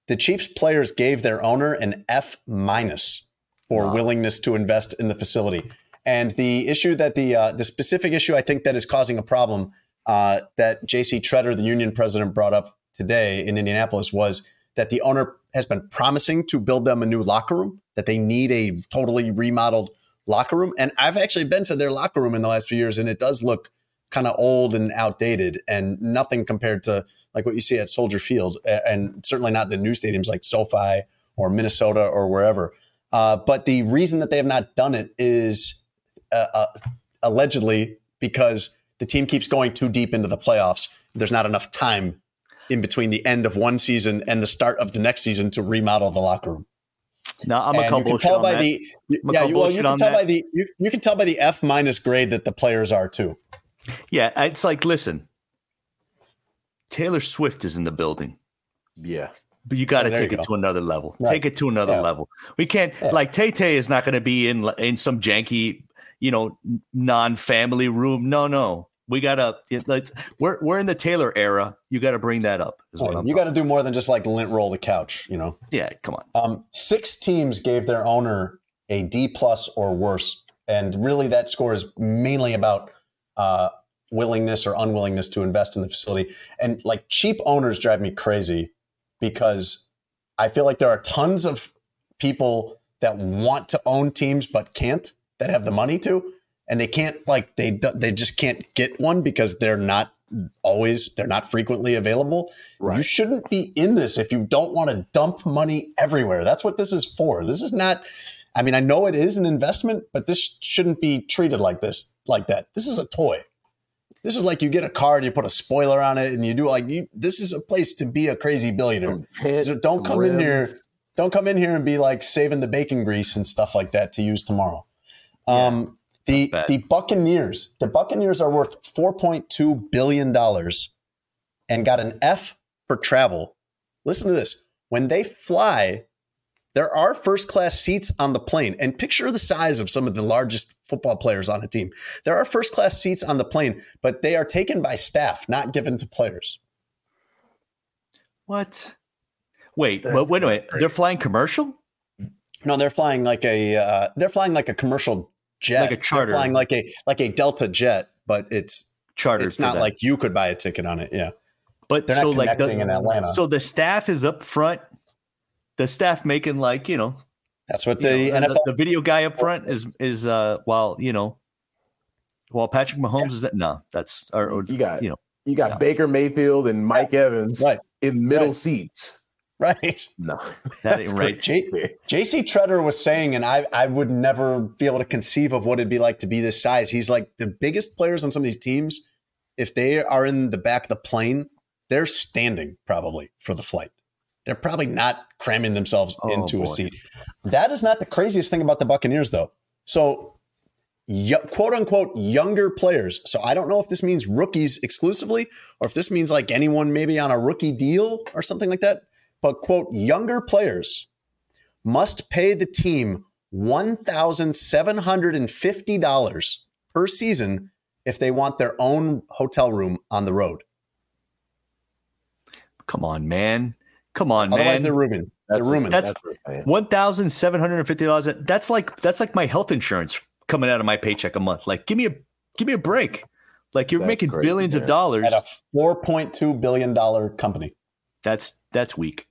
The Chiefs players gave their owner an F minus for wow. willingness to invest in the facility. And the issue that the uh, the specific issue I think that is causing a problem uh, that J C Tretter, the union president, brought up today in Indianapolis was that the owner has been promising to build them a new locker room, that they need a totally remodeled locker room. And I've actually been to their locker room in the last few years, and it does look kind of old and outdated and nothing compared to like what you see at Soldier Field, and certainly not the new stadiums like SoFi or Minnesota or wherever. Uh, but the reason that they have not done it is uh, uh, allegedly because the team keeps going too deep into the playoffs. There's not enough time in between the end of one season and the start of the next season to remodel the locker room. No, I'm a couple bullshit on that. Yeah, well, you can tell by the you, you can tell by the F minus grade that the players are too. Yeah, it's like, listen, Taylor Swift is in the building. Yeah, but you got to take it to another level. Right. Take it to another yeah. level. We can't yeah. like Tay Tay is not going to be in in some janky, you know, non-family room. No, no. We gotta. Let's. We're we're in the Taylor era. You gotta bring that up. Is what oh, I'm you gotta about. do more than just like lint roll the couch. You know. Yeah. Come on. Um, six teams gave their owner a D plus or worse, and really that score is mainly about uh, willingness or unwillingness to invest in the facility. And like cheap owners drive me crazy because I feel like there are tons of people that want to own teams but can't, that have the money to. And they can't like they they just can't get one because they're not always they're not frequently available. Right. You shouldn't be in this if you don't want to dump money everywhere. That's what this is for. This is not. I mean, I know it is an investment, but this shouldn't be treated like this, like that. This is a toy. This is like you get a car and you put a spoiler on it and you do like you. This is a place to be a crazy billionaire. So don't come rims. in here. Don't come in here and be like saving the bacon grease and stuff like that to use tomorrow. Yeah. Um, The the Buccaneers, the Buccaneers are worth four point two billion dollars and got an F for travel. Listen to this. When they fly, there are first class seats on the plane. And picture the size of some of the largest football players on a team. There are first class seats on the plane, but they are taken by staff, not given to players. What? Wait, wait, wait a minute. They're flying commercial? No, they're flying like a uh, they're flying like a commercial jet, like a charter. They're flying like a like a Delta jet, but it's chartered. It's not like you could buy a ticket on it. Yeah, but they're so not connecting like the, in Atlanta. So the staff is up front. The staff making like you know, that's what the know, N F L the, the video guy up front is is uh while you know, while Patrick Mahomes yeah. is at no, that's or, or you got you know you got no. Baker Mayfield and Mike right. Evans right. in middle right. seats. Right. No, that ain't right. J C Tretter was saying, and I, I would never be able to conceive of what it'd be like to be this size. He's like the biggest players on some of these teams. If they are in the back of the plane, they're standing probably for the flight. They're probably not cramming themselves oh, into boy. a seat. That is not the craziest thing about the Buccaneers, though. So yo- quote unquote younger players. So I don't know if this means rookies exclusively or if this means like anyone maybe on a rookie deal or something like that. But, quote, younger players must pay the team one thousand seven hundred fifty dollars per season if they want their own hotel room on the road. Come on, man. Come on, Otherwise man. Otherwise, they're rooming. That's they're rooming. That's one thousand seven hundred fifty dollars. That's like that's like my health insurance coming out of my paycheck a month. Like, give me a give me a break. Like, you're that's making great, billions yeah. of dollars at a four point two billion dollars company. That's that's weak.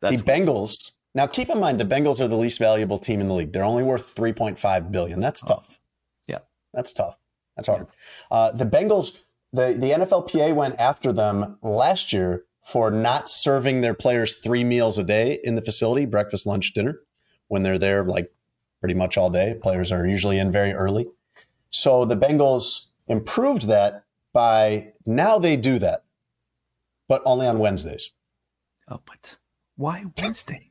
That's the weak. Bengals. Now, keep in mind, the Bengals are the least valuable team in the league. They're only worth three point five billion dollars. That's oh. tough. Yeah, that's tough. That's hard. Uh, the Bengals, the, the N F L P A went after them last year for not serving their players three meals a day in the facility, breakfast, lunch, dinner, when they're there like pretty much all day. Players are usually in very early. So the Bengals improved that by now they do that, but only on Wednesdays. Oh, but why Wednesday?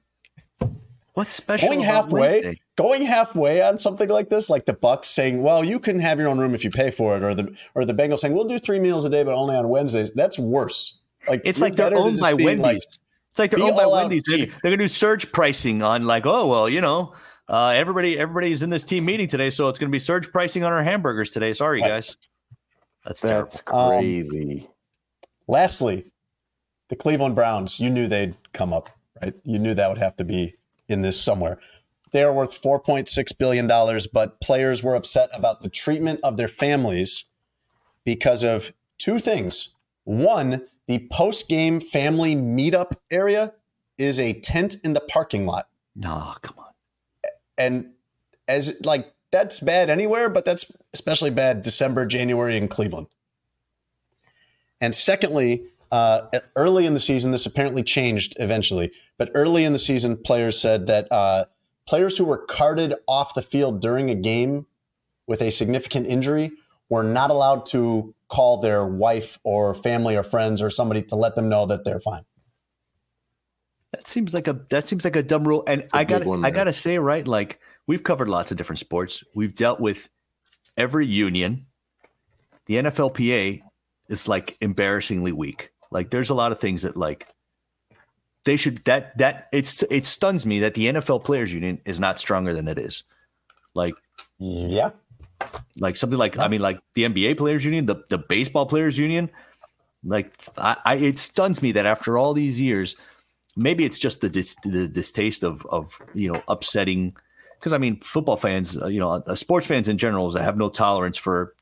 What's special going halfway, Wednesday? Going halfway on something like this, like the Bucks saying, well, you can have your own room if you pay for it, or the or the Bengals saying, we'll do three meals a day, but only on Wednesdays. That's worse. Like, it's like they're owned by Wendy's. Like, it's like they're owned by Wendy's. They're, they're going to do surge pricing on like, oh, well, you know, uh, everybody everybody's in this team meeting today, so it's going to be surge pricing on our hamburgers today. Sorry, right. guys. That's, That's terrible. Crazy. Um, lastly, the Cleveland Browns, you knew they'd come up, right? You knew that would have to be in this somewhere. They are worth four point six billion dollars, but players were upset about the treatment of their families because of two things. One, the post-game family meetup area is a tent in the parking lot. No, come on. And as like that's bad anywhere, but that's especially bad December, January in Cleveland. And secondly, uh, early in the season, this apparently changed eventually, but early in the season, players said that uh, players who were carted off the field during a game with a significant injury were not allowed to call their wife or family or friends or somebody to let them know that they're fine. That seems like a that seems like a dumb rule. And I got I got to say, right, like we've covered lots of different sports. We've dealt with every union. The N F L P A is like embarrassingly weak. Like there's a lot of things that like they should that that it's it stuns me that the N F L Players Union is not stronger than it is. Like yeah. Like something like, I mean, like the N B A Players Union, the, the baseball Players Union, like I, I, it stuns me that after all these years, maybe it's just the, dis, the distaste of, of, you know, upsetting. Cause I mean, football fans, you know, uh, sports fans in general is I have no tolerance for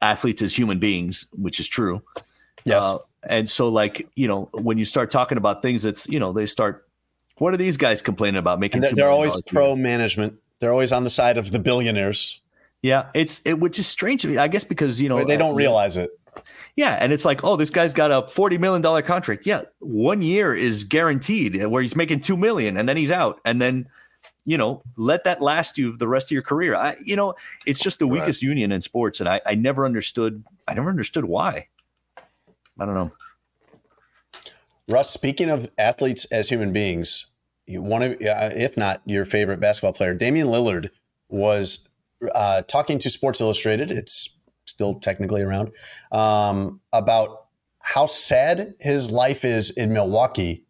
athletes as human beings, which is true. Yes. Uh, and so like, you know, when you start talking about things that's, you know, they start, what are these guys complaining about? Making they're, they're always pro management. They're always on the side of the billionaires. Yeah, it's it which is strange to me, I guess, because you know they don't uh, realize it. Yeah, and it's like, oh, this guy's got a forty million dollar contract. Yeah, one year is guaranteed, where he's making two million, and then he's out, and then you know let that last you the rest of your career. I, you know, it's just the weakest right. union in sports, and I, I never understood. I never understood why. I don't know. Russ, speaking of athletes as human beings, you one of if not your favorite basketball player, Damian Lillard was. Uh, talking to Sports Illustrated, it's still technically around, um, about how sad his life is in Milwaukee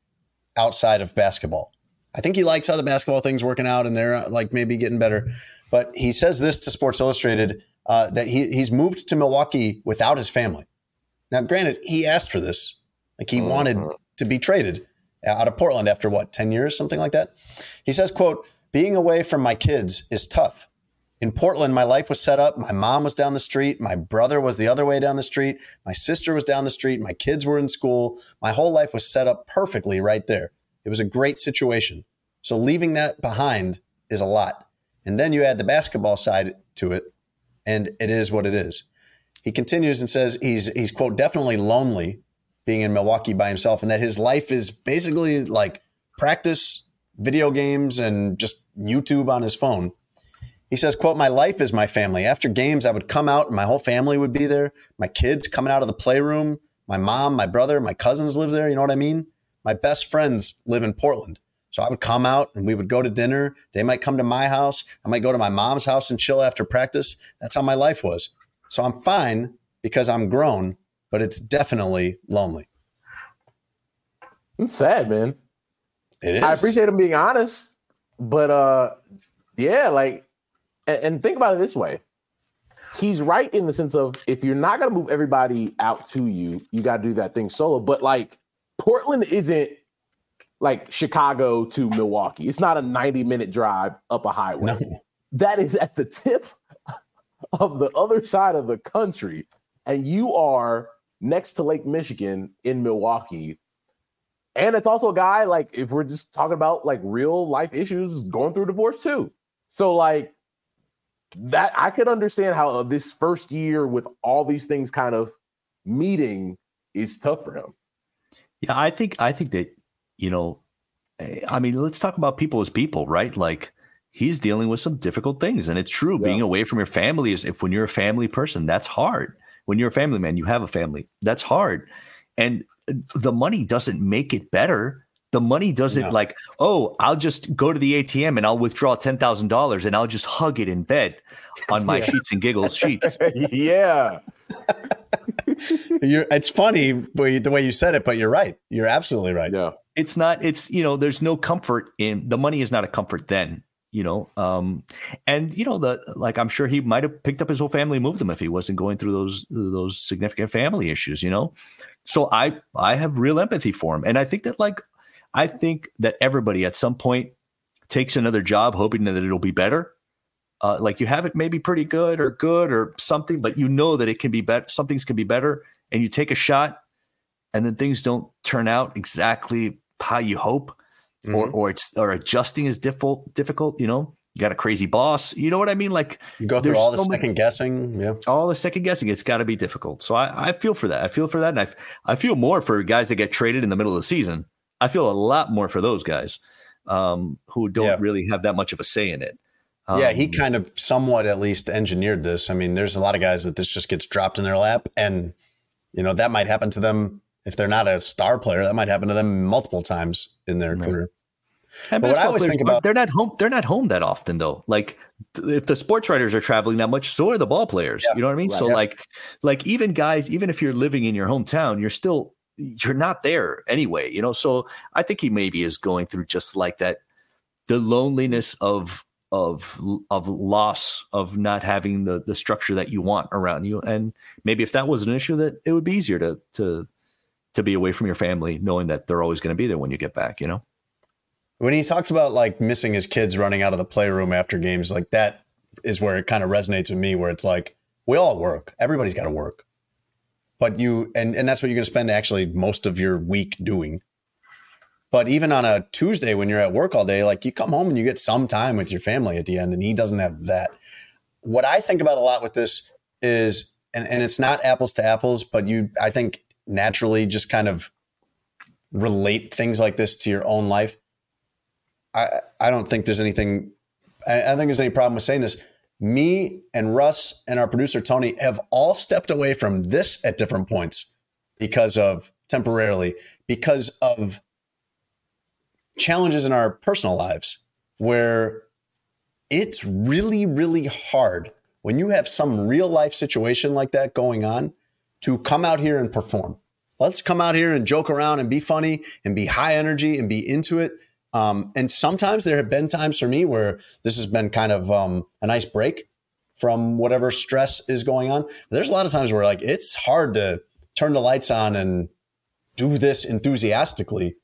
outside of basketball. I think he likes how the basketball thing's working out and they're like maybe getting better. But he says this to Sports Illustrated uh, that he, he's moved to Milwaukee without his family. Now, granted, he asked for this. Like he mm-hmm. wanted to be traded out of Portland after, what, ten years, something like that? He says, quote, being away from my kids is tough. In Portland, my life was set up. My mom was down the street. My brother was the other way down the street. My sister was down the street. My kids were in school. My whole life was set up perfectly right there. It was a great situation. So leaving that behind is a lot. And then you add the basketball side to it, and it is what it is. He continues and says he's, he's quote, definitely lonely being in Milwaukee by himself and that his life is basically like practice, video games, and just YouTube on his phone. He says, quote, my life is my family. After games, I would come out and my whole family would be there. My kids coming out of the playroom, my mom, my brother, my cousins live there. You know what I mean? My best friends live in Portland. So I would come out and we would go to dinner. They might come to my house. I might go to my mom's house and chill after practice. That's how my life was. So I'm fine because I'm grown, but it's definitely lonely. It's sad, man. It is. I appreciate him being honest, but uh, yeah, like, and think about it this way. He's right in the sense of if you're not going to move everybody out to you, you got to do that thing solo. But like Portland isn't like Chicago to Milwaukee. It's not a ninety minute drive up a highway. No. That is at the tip of the other side of the country. And you are next to Lake Michigan in Milwaukee. And it's also a guy, like, if we're just talking about like real life issues, going through divorce too. So like that, I could understand how this first year with all these things kind of meeting is tough for him. Yeah, I think I think that, you know, I mean, let's talk about people as people, right? Like, he's dealing with some difficult things, and it's true. Yeah. Being away from your family is, if when you're a family person, that's hard. When you're a family man, you have a family. That's hard, and the money doesn't make it better. The money doesn't yeah. like, oh, I'll just go to the A T M and I'll withdraw ten thousand dollars and I'll just hug it in bed on my yeah. sheets and giggles sheets. yeah. you're, it's funny the way you said it, but you're right. You're absolutely right. Yeah. It's not, it's, you know, there's no comfort in, the money is not a comfort then, you know? Um, and you know, the, like, I'm sure he might've picked up his whole family, moved them if he wasn't going through those, those significant family issues, you know? So I, I have real empathy for him. And I think that, like, I think that everybody at some point takes another job hoping that it'll be better. Uh, like, you have it maybe pretty good or good or something, but you know that it can be better. Some things can be better, and you take a shot, and then things don't turn out exactly how you hope, mm-hmm. or or it's or adjusting is difficult. Difficult, you know. You got a crazy boss. You know what I mean? Like, you go through all the second guessing. Yeah, all the second guessing. It's got to be difficult. So I, I feel for that. I feel for that, and I I feel more for guys that get traded in the middle of the season. I feel a lot more for those guys um, who don't yeah. really have that much of a say in it. Um, yeah, he kind of somewhat at least engineered this. I mean, there's a lot of guys that this just gets dropped in their lap, and, you know, that might happen to them if they're not a star player. That might happen to them multiple times in their right. career. And but what I always think about, they're not home. They're not home that often, though. Like, if the sports writers are traveling that much, so are the ball players. Yeah, you know what I mean? Right, so yeah. like, like even guys, even if you're living in your hometown, you're still you're not there anyway. You know, so I think he maybe is going through just like that, the loneliness of. of of loss of not having the, the structure that you want around you. And maybe if that was an issue, that it would be easier to to to be away from your family, knowing that they're always going to be there when you get back, you know? When he talks about, like, missing his kids running out of the playroom after games, like, that is where it kind of resonates with me, where it's like, we all work. Everybody's got to work. But you, and, and that's what you're going to spend actually most of your week doing. But even on a Tuesday when you're at work all day, like, you come home and you get some time with your family at the end, and he doesn't have that. What I think about a lot with this is, and, and it's not apples to apples, but you, I think, naturally just kind of relate things like this to your own life. I, I don't think there's anything, I, I don't think there's any problem with saying this. Me and Russ and our producer, Tony, have all stepped away from this at different points because of, temporarily, because of challenges in our personal lives, where it's really, really hard when you have some real life situation like that going on to come out here and perform. Let's come out here and joke around and be funny and be high energy and be into it. Um, and sometimes there have been times for me where this has been kind of um, a nice break from whatever stress is going on. There's a lot of times where, like, it's hard to turn the lights on and do this enthusiastically.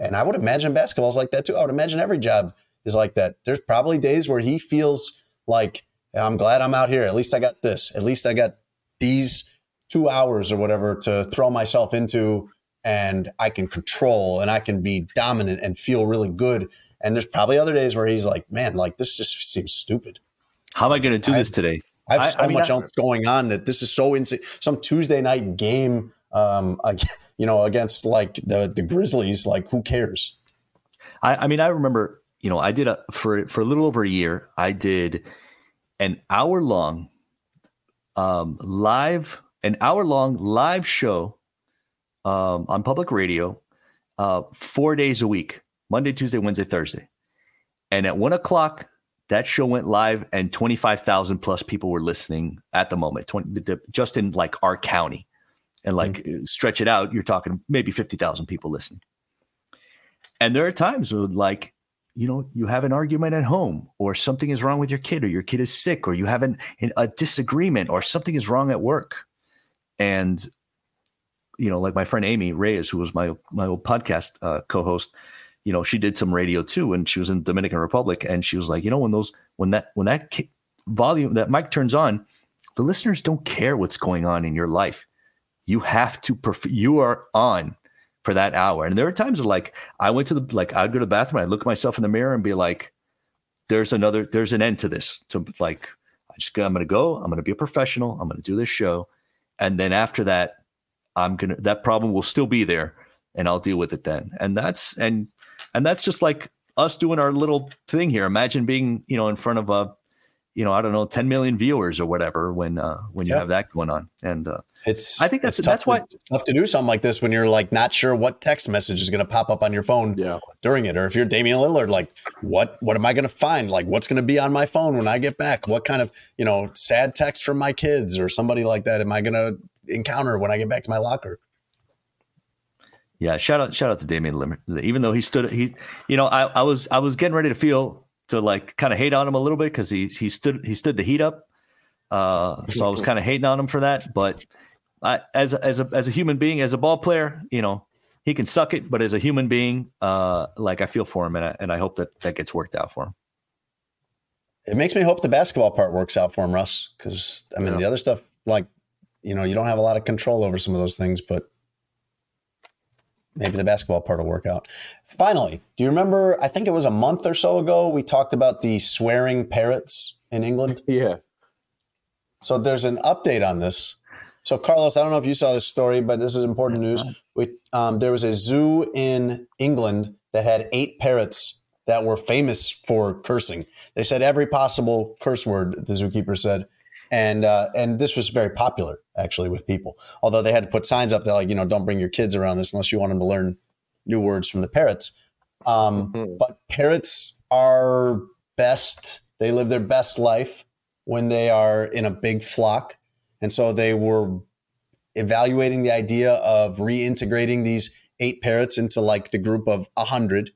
And I would imagine basketball is like that too. I would imagine every job is like that. There's probably days where he feels like, I'm glad I'm out here. At least I got this. At least I got these two hours or whatever to throw myself into, and I can control and I can be dominant and feel really good. And there's probably other days where he's like, man, like, this just seems stupid. How am I going to do I've, this today? I have I, so I mean, much I- else going on that this is so insane. Some Tuesday night game. Um, I, you know, against like the, the Grizzlies, like, who cares? I, I mean, I remember, you know, I did a, for, for a little over a year, I did an hour long, um, live, an hour long live show, um, on public radio, uh, four days a week, Monday, Tuesday, Wednesday, Thursday. And at one o'clock, that show went live, and twenty-five thousand plus people were listening at the moment, twenty, just in like our county. And like mm-hmm. stretch it out, you're talking maybe fifty thousand people listening. And there are times when, like, you know, you have an argument at home, or something is wrong with your kid, or your kid is sick, or you have an, an, a disagreement, or something is wrong at work. And, you know, like my friend Amy Reyes, who was my my old podcast uh, co-host, you know, she did some radio too, and she was in the Dominican Republic, and she was like, you know, when those, when that, when that ki- volume, that mic turns on, the listeners don't care what's going on in your life. You have to, perf- you are on for that hour. And there are times where, like, I went to the, like, I'd go to the bathroom, I'd look at myself in the mirror and be like, there's another, there's an end to this. To like, I just, I'm going to go, I'm going to be a professional, I'm going to do this show. And then after that, I'm going to, that problem will still be there, and I'll deal with it then. And that's, and, and that's just like us doing our little thing here. Imagine being, you know, in front of a, you know, I don't know, ten million viewers or whatever, when, uh, when you yeah. have that going on. And, uh, it's, I think that's, that's why it's tough to do something like this when you're like, not sure what text message is going to pop up on your phone yeah. during it. Or if you're Damian Lillard, like what, what am I going to find? Like, what's going to be on my phone when I get back? What kind of, you know, sad text from my kids or somebody like that am I going to encounter when I get back to my locker? Yeah. Shout out, shout out to Damian Lillard. Even though he stood, he, you know, I, I was, I was getting ready to feel, to like kind of hate on him a little bit, because he he stood he stood the heat up, uh, so I was kind of hating on him for that. But I, as a, as a as a human being, as a ball player, you know, he can suck it. But as a human being, uh, like I feel for him, and I, and I hope that that gets worked out for him. It makes me hope the basketball part works out for him, Russ. Because I mean, yeah. the other stuff, like, you know, you don't have a lot of control over some of those things, but maybe the basketball part will work out. Finally, do you remember, I think it was a month or so ago, we talked about the swearing parrots in England? Yeah. So there's an update on this. So, Carlos, I don't know if you saw this story, but this is important news. We, um, there was a zoo in England that had eight parrots that were famous for cursing. They said every possible curse word, the zookeeper said. And uh, and this was very popular, actually, with people, although they had to put signs up that, like, you know, don't bring your kids around this unless you want them to learn new words from the parrots. Um, mm-hmm. But parrots are best. They live their best life when they are in a big flock. And so they were evaluating the idea of reintegrating these eight parrots into like the group of one hundred.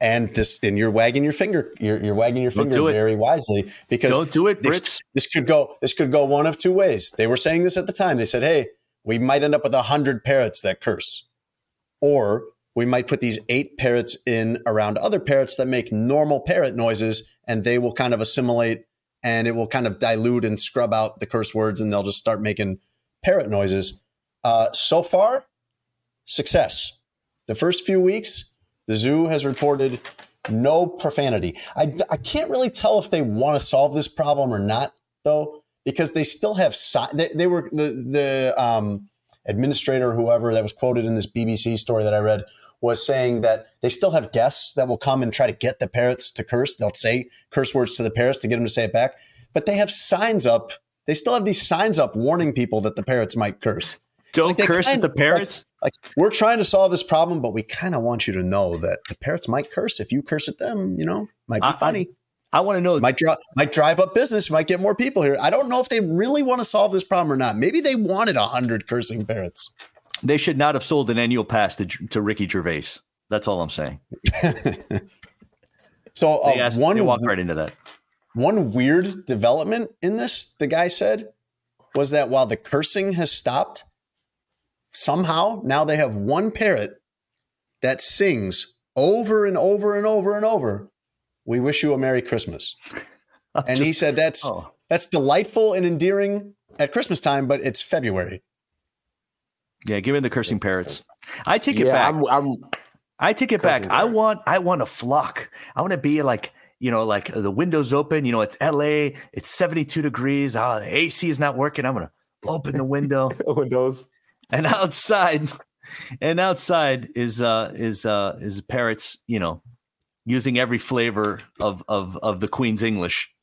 And this, and you're wagging your finger, you're, you're wagging your finger very wisely, because don't do it, Brits. This, this could go, this could go one of two ways. They were saying this at the time. They said, hey, we might end up with a hundred parrots that curse, or we might put these eight parrots in around other parrots that make normal parrot noises, and they will kind of assimilate, and it will kind of dilute and scrub out the curse words, and they'll just start making parrot noises. Uh, so far, success. The first few weeks, the zoo has reported no profanity. I, I can't really tell if they want to solve this problem or not, though, because they still have si- – they, they were – the, the um, administrator, whoever that was quoted in this B B C story that I read, was saying that they still have guests that will come and try to get the parrots to curse. They'll say curse words to the parrots to get them to say it back. But they have signs up. They still have these signs up warning people that the parrots might curse. Don't like curse at the parrots. Like, like we're trying to solve this problem, but we kind of want you to know that the parrots might curse. If you curse at them, you know, might be I, funny. I, I want to know. Might, dro- might drive up business. Might get more people here. I don't know if they really want to solve this problem or not. Maybe they wanted one hundred cursing parrots. They should not have sold an annual pass to, to Ricky Gervais. That's all I'm saying. so uh, they asked, one they walked right into that. One weird development in this, the guy said, was that while the cursing has stopped, somehow now they have one parrot that sings over and over and over and over, "We wish you a Merry Christmas." I'm and just, he said that's oh. that's delightful and endearing at Christmas time, but it's February. Yeah, give me the cursing parrots. I take it yeah, back. I'm, I'm I take it back. Parrot. I want I want a flock. I want to be like, you know, like the windows open. You know, it's L A. It's seventy-two degrees. Oh, the A C is not working. I'm gonna open the window. Windows. And outside, and outside is uh, is uh, is parrots, you know, using every flavor of of, of the Queen's English.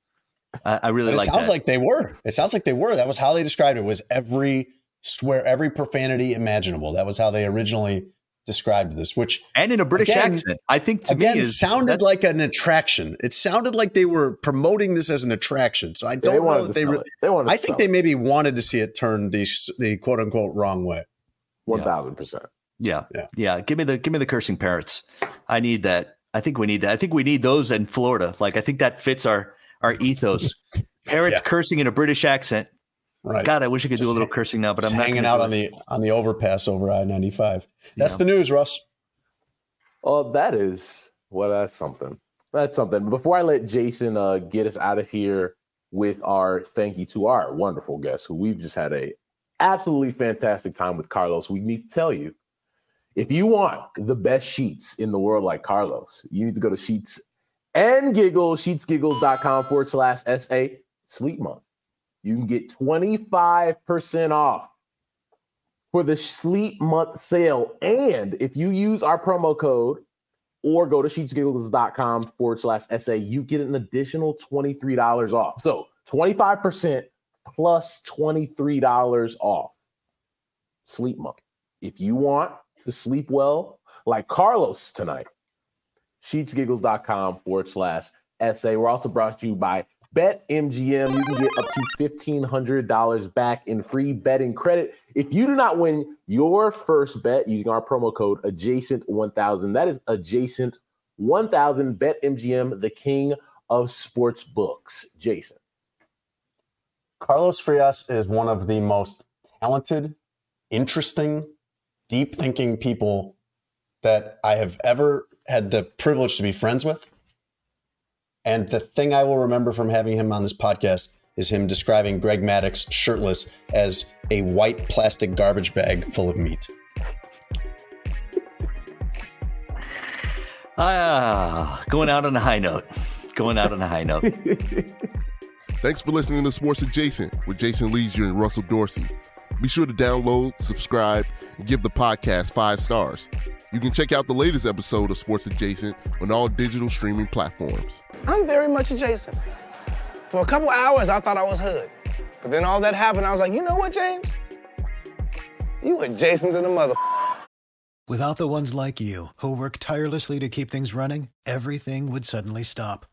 I, I really like that. It sounds like they were. It sounds like they were. That was how they described it. Was every swear, every profanity imaginable. That was how they originally described this. Which and in a British again, accent, I think to again, me is sounded like an attraction. It sounded like they were promoting this as an attraction. So I don't yeah, they know that they really. They I think they maybe wanted to see it turn the the quote unquote wrong way. One thousand yeah. percent. Yeah. yeah, yeah. Give me the give me the cursing parrots. I need that. I think we need that. I think we need those in Florida. Like I think that fits our our ethos. Parrots yeah. cursing in a British accent. Right. God, I wish I could just do a little hang, cursing now, but I'm not hanging out on it. the on the overpass over I ninety-five. That's yeah. the news, Russ. Oh, that is, well, that's something. That's something. Before I let Jason uh, get us out of here with our thank you to our wonderful guest, who we've just had a absolutely fantastic time with, Carlos, we need to tell you, if you want the best sheets in the world like Carlos, you need to go to Sheets and Giggle, sheets giggles dot com forward slash S A Sleep Month. You can get twenty-five percent off for the Sleep Month sale. And if you use our promo code or go to sheets giggles dot com forward slash S A, you get an additional twenty-three dollars off. So twenty-five percent plus twenty-three dollars off. Sleep Month. If you want to sleep well like Carlos tonight, sheets giggles dot com forward slash S A. We're also brought to you by BetMGM. You can get up to fifteen hundred dollars back in free betting credit if you do not win your first bet using our promo code adjacent one thousand. That is adjacent one thousand. BetMGM, the king of sports books. Jason. Carlos Frias is one of the most talented, interesting, deep-thinking people that I have ever had the privilege to be friends with. And the thing I will remember from having him on this podcast is him describing Greg Maddux shirtless as a white plastic garbage bag full of meat. Ah, going out on a high note. Going out on a high note. Thanks for listening to Sports Adjacent with Jason Leisure and Russell Dorsey. Be sure to download, subscribe, and give the podcast five stars. You can check out the latest episode of Sports Adjacent on all digital streaming platforms. I'm very much adjacent. For a couple hours, I thought I was hood. But then all that happened, I was like, you know what, James? You adjacent to the mother. Without the ones like you, who work tirelessly to keep things running, everything would suddenly stop.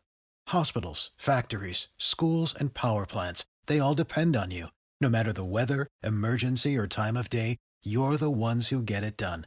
Hospitals, factories, schools, and power plants, they all depend on you. No matter the weather, emergency, or time of day, you're the ones who get it done.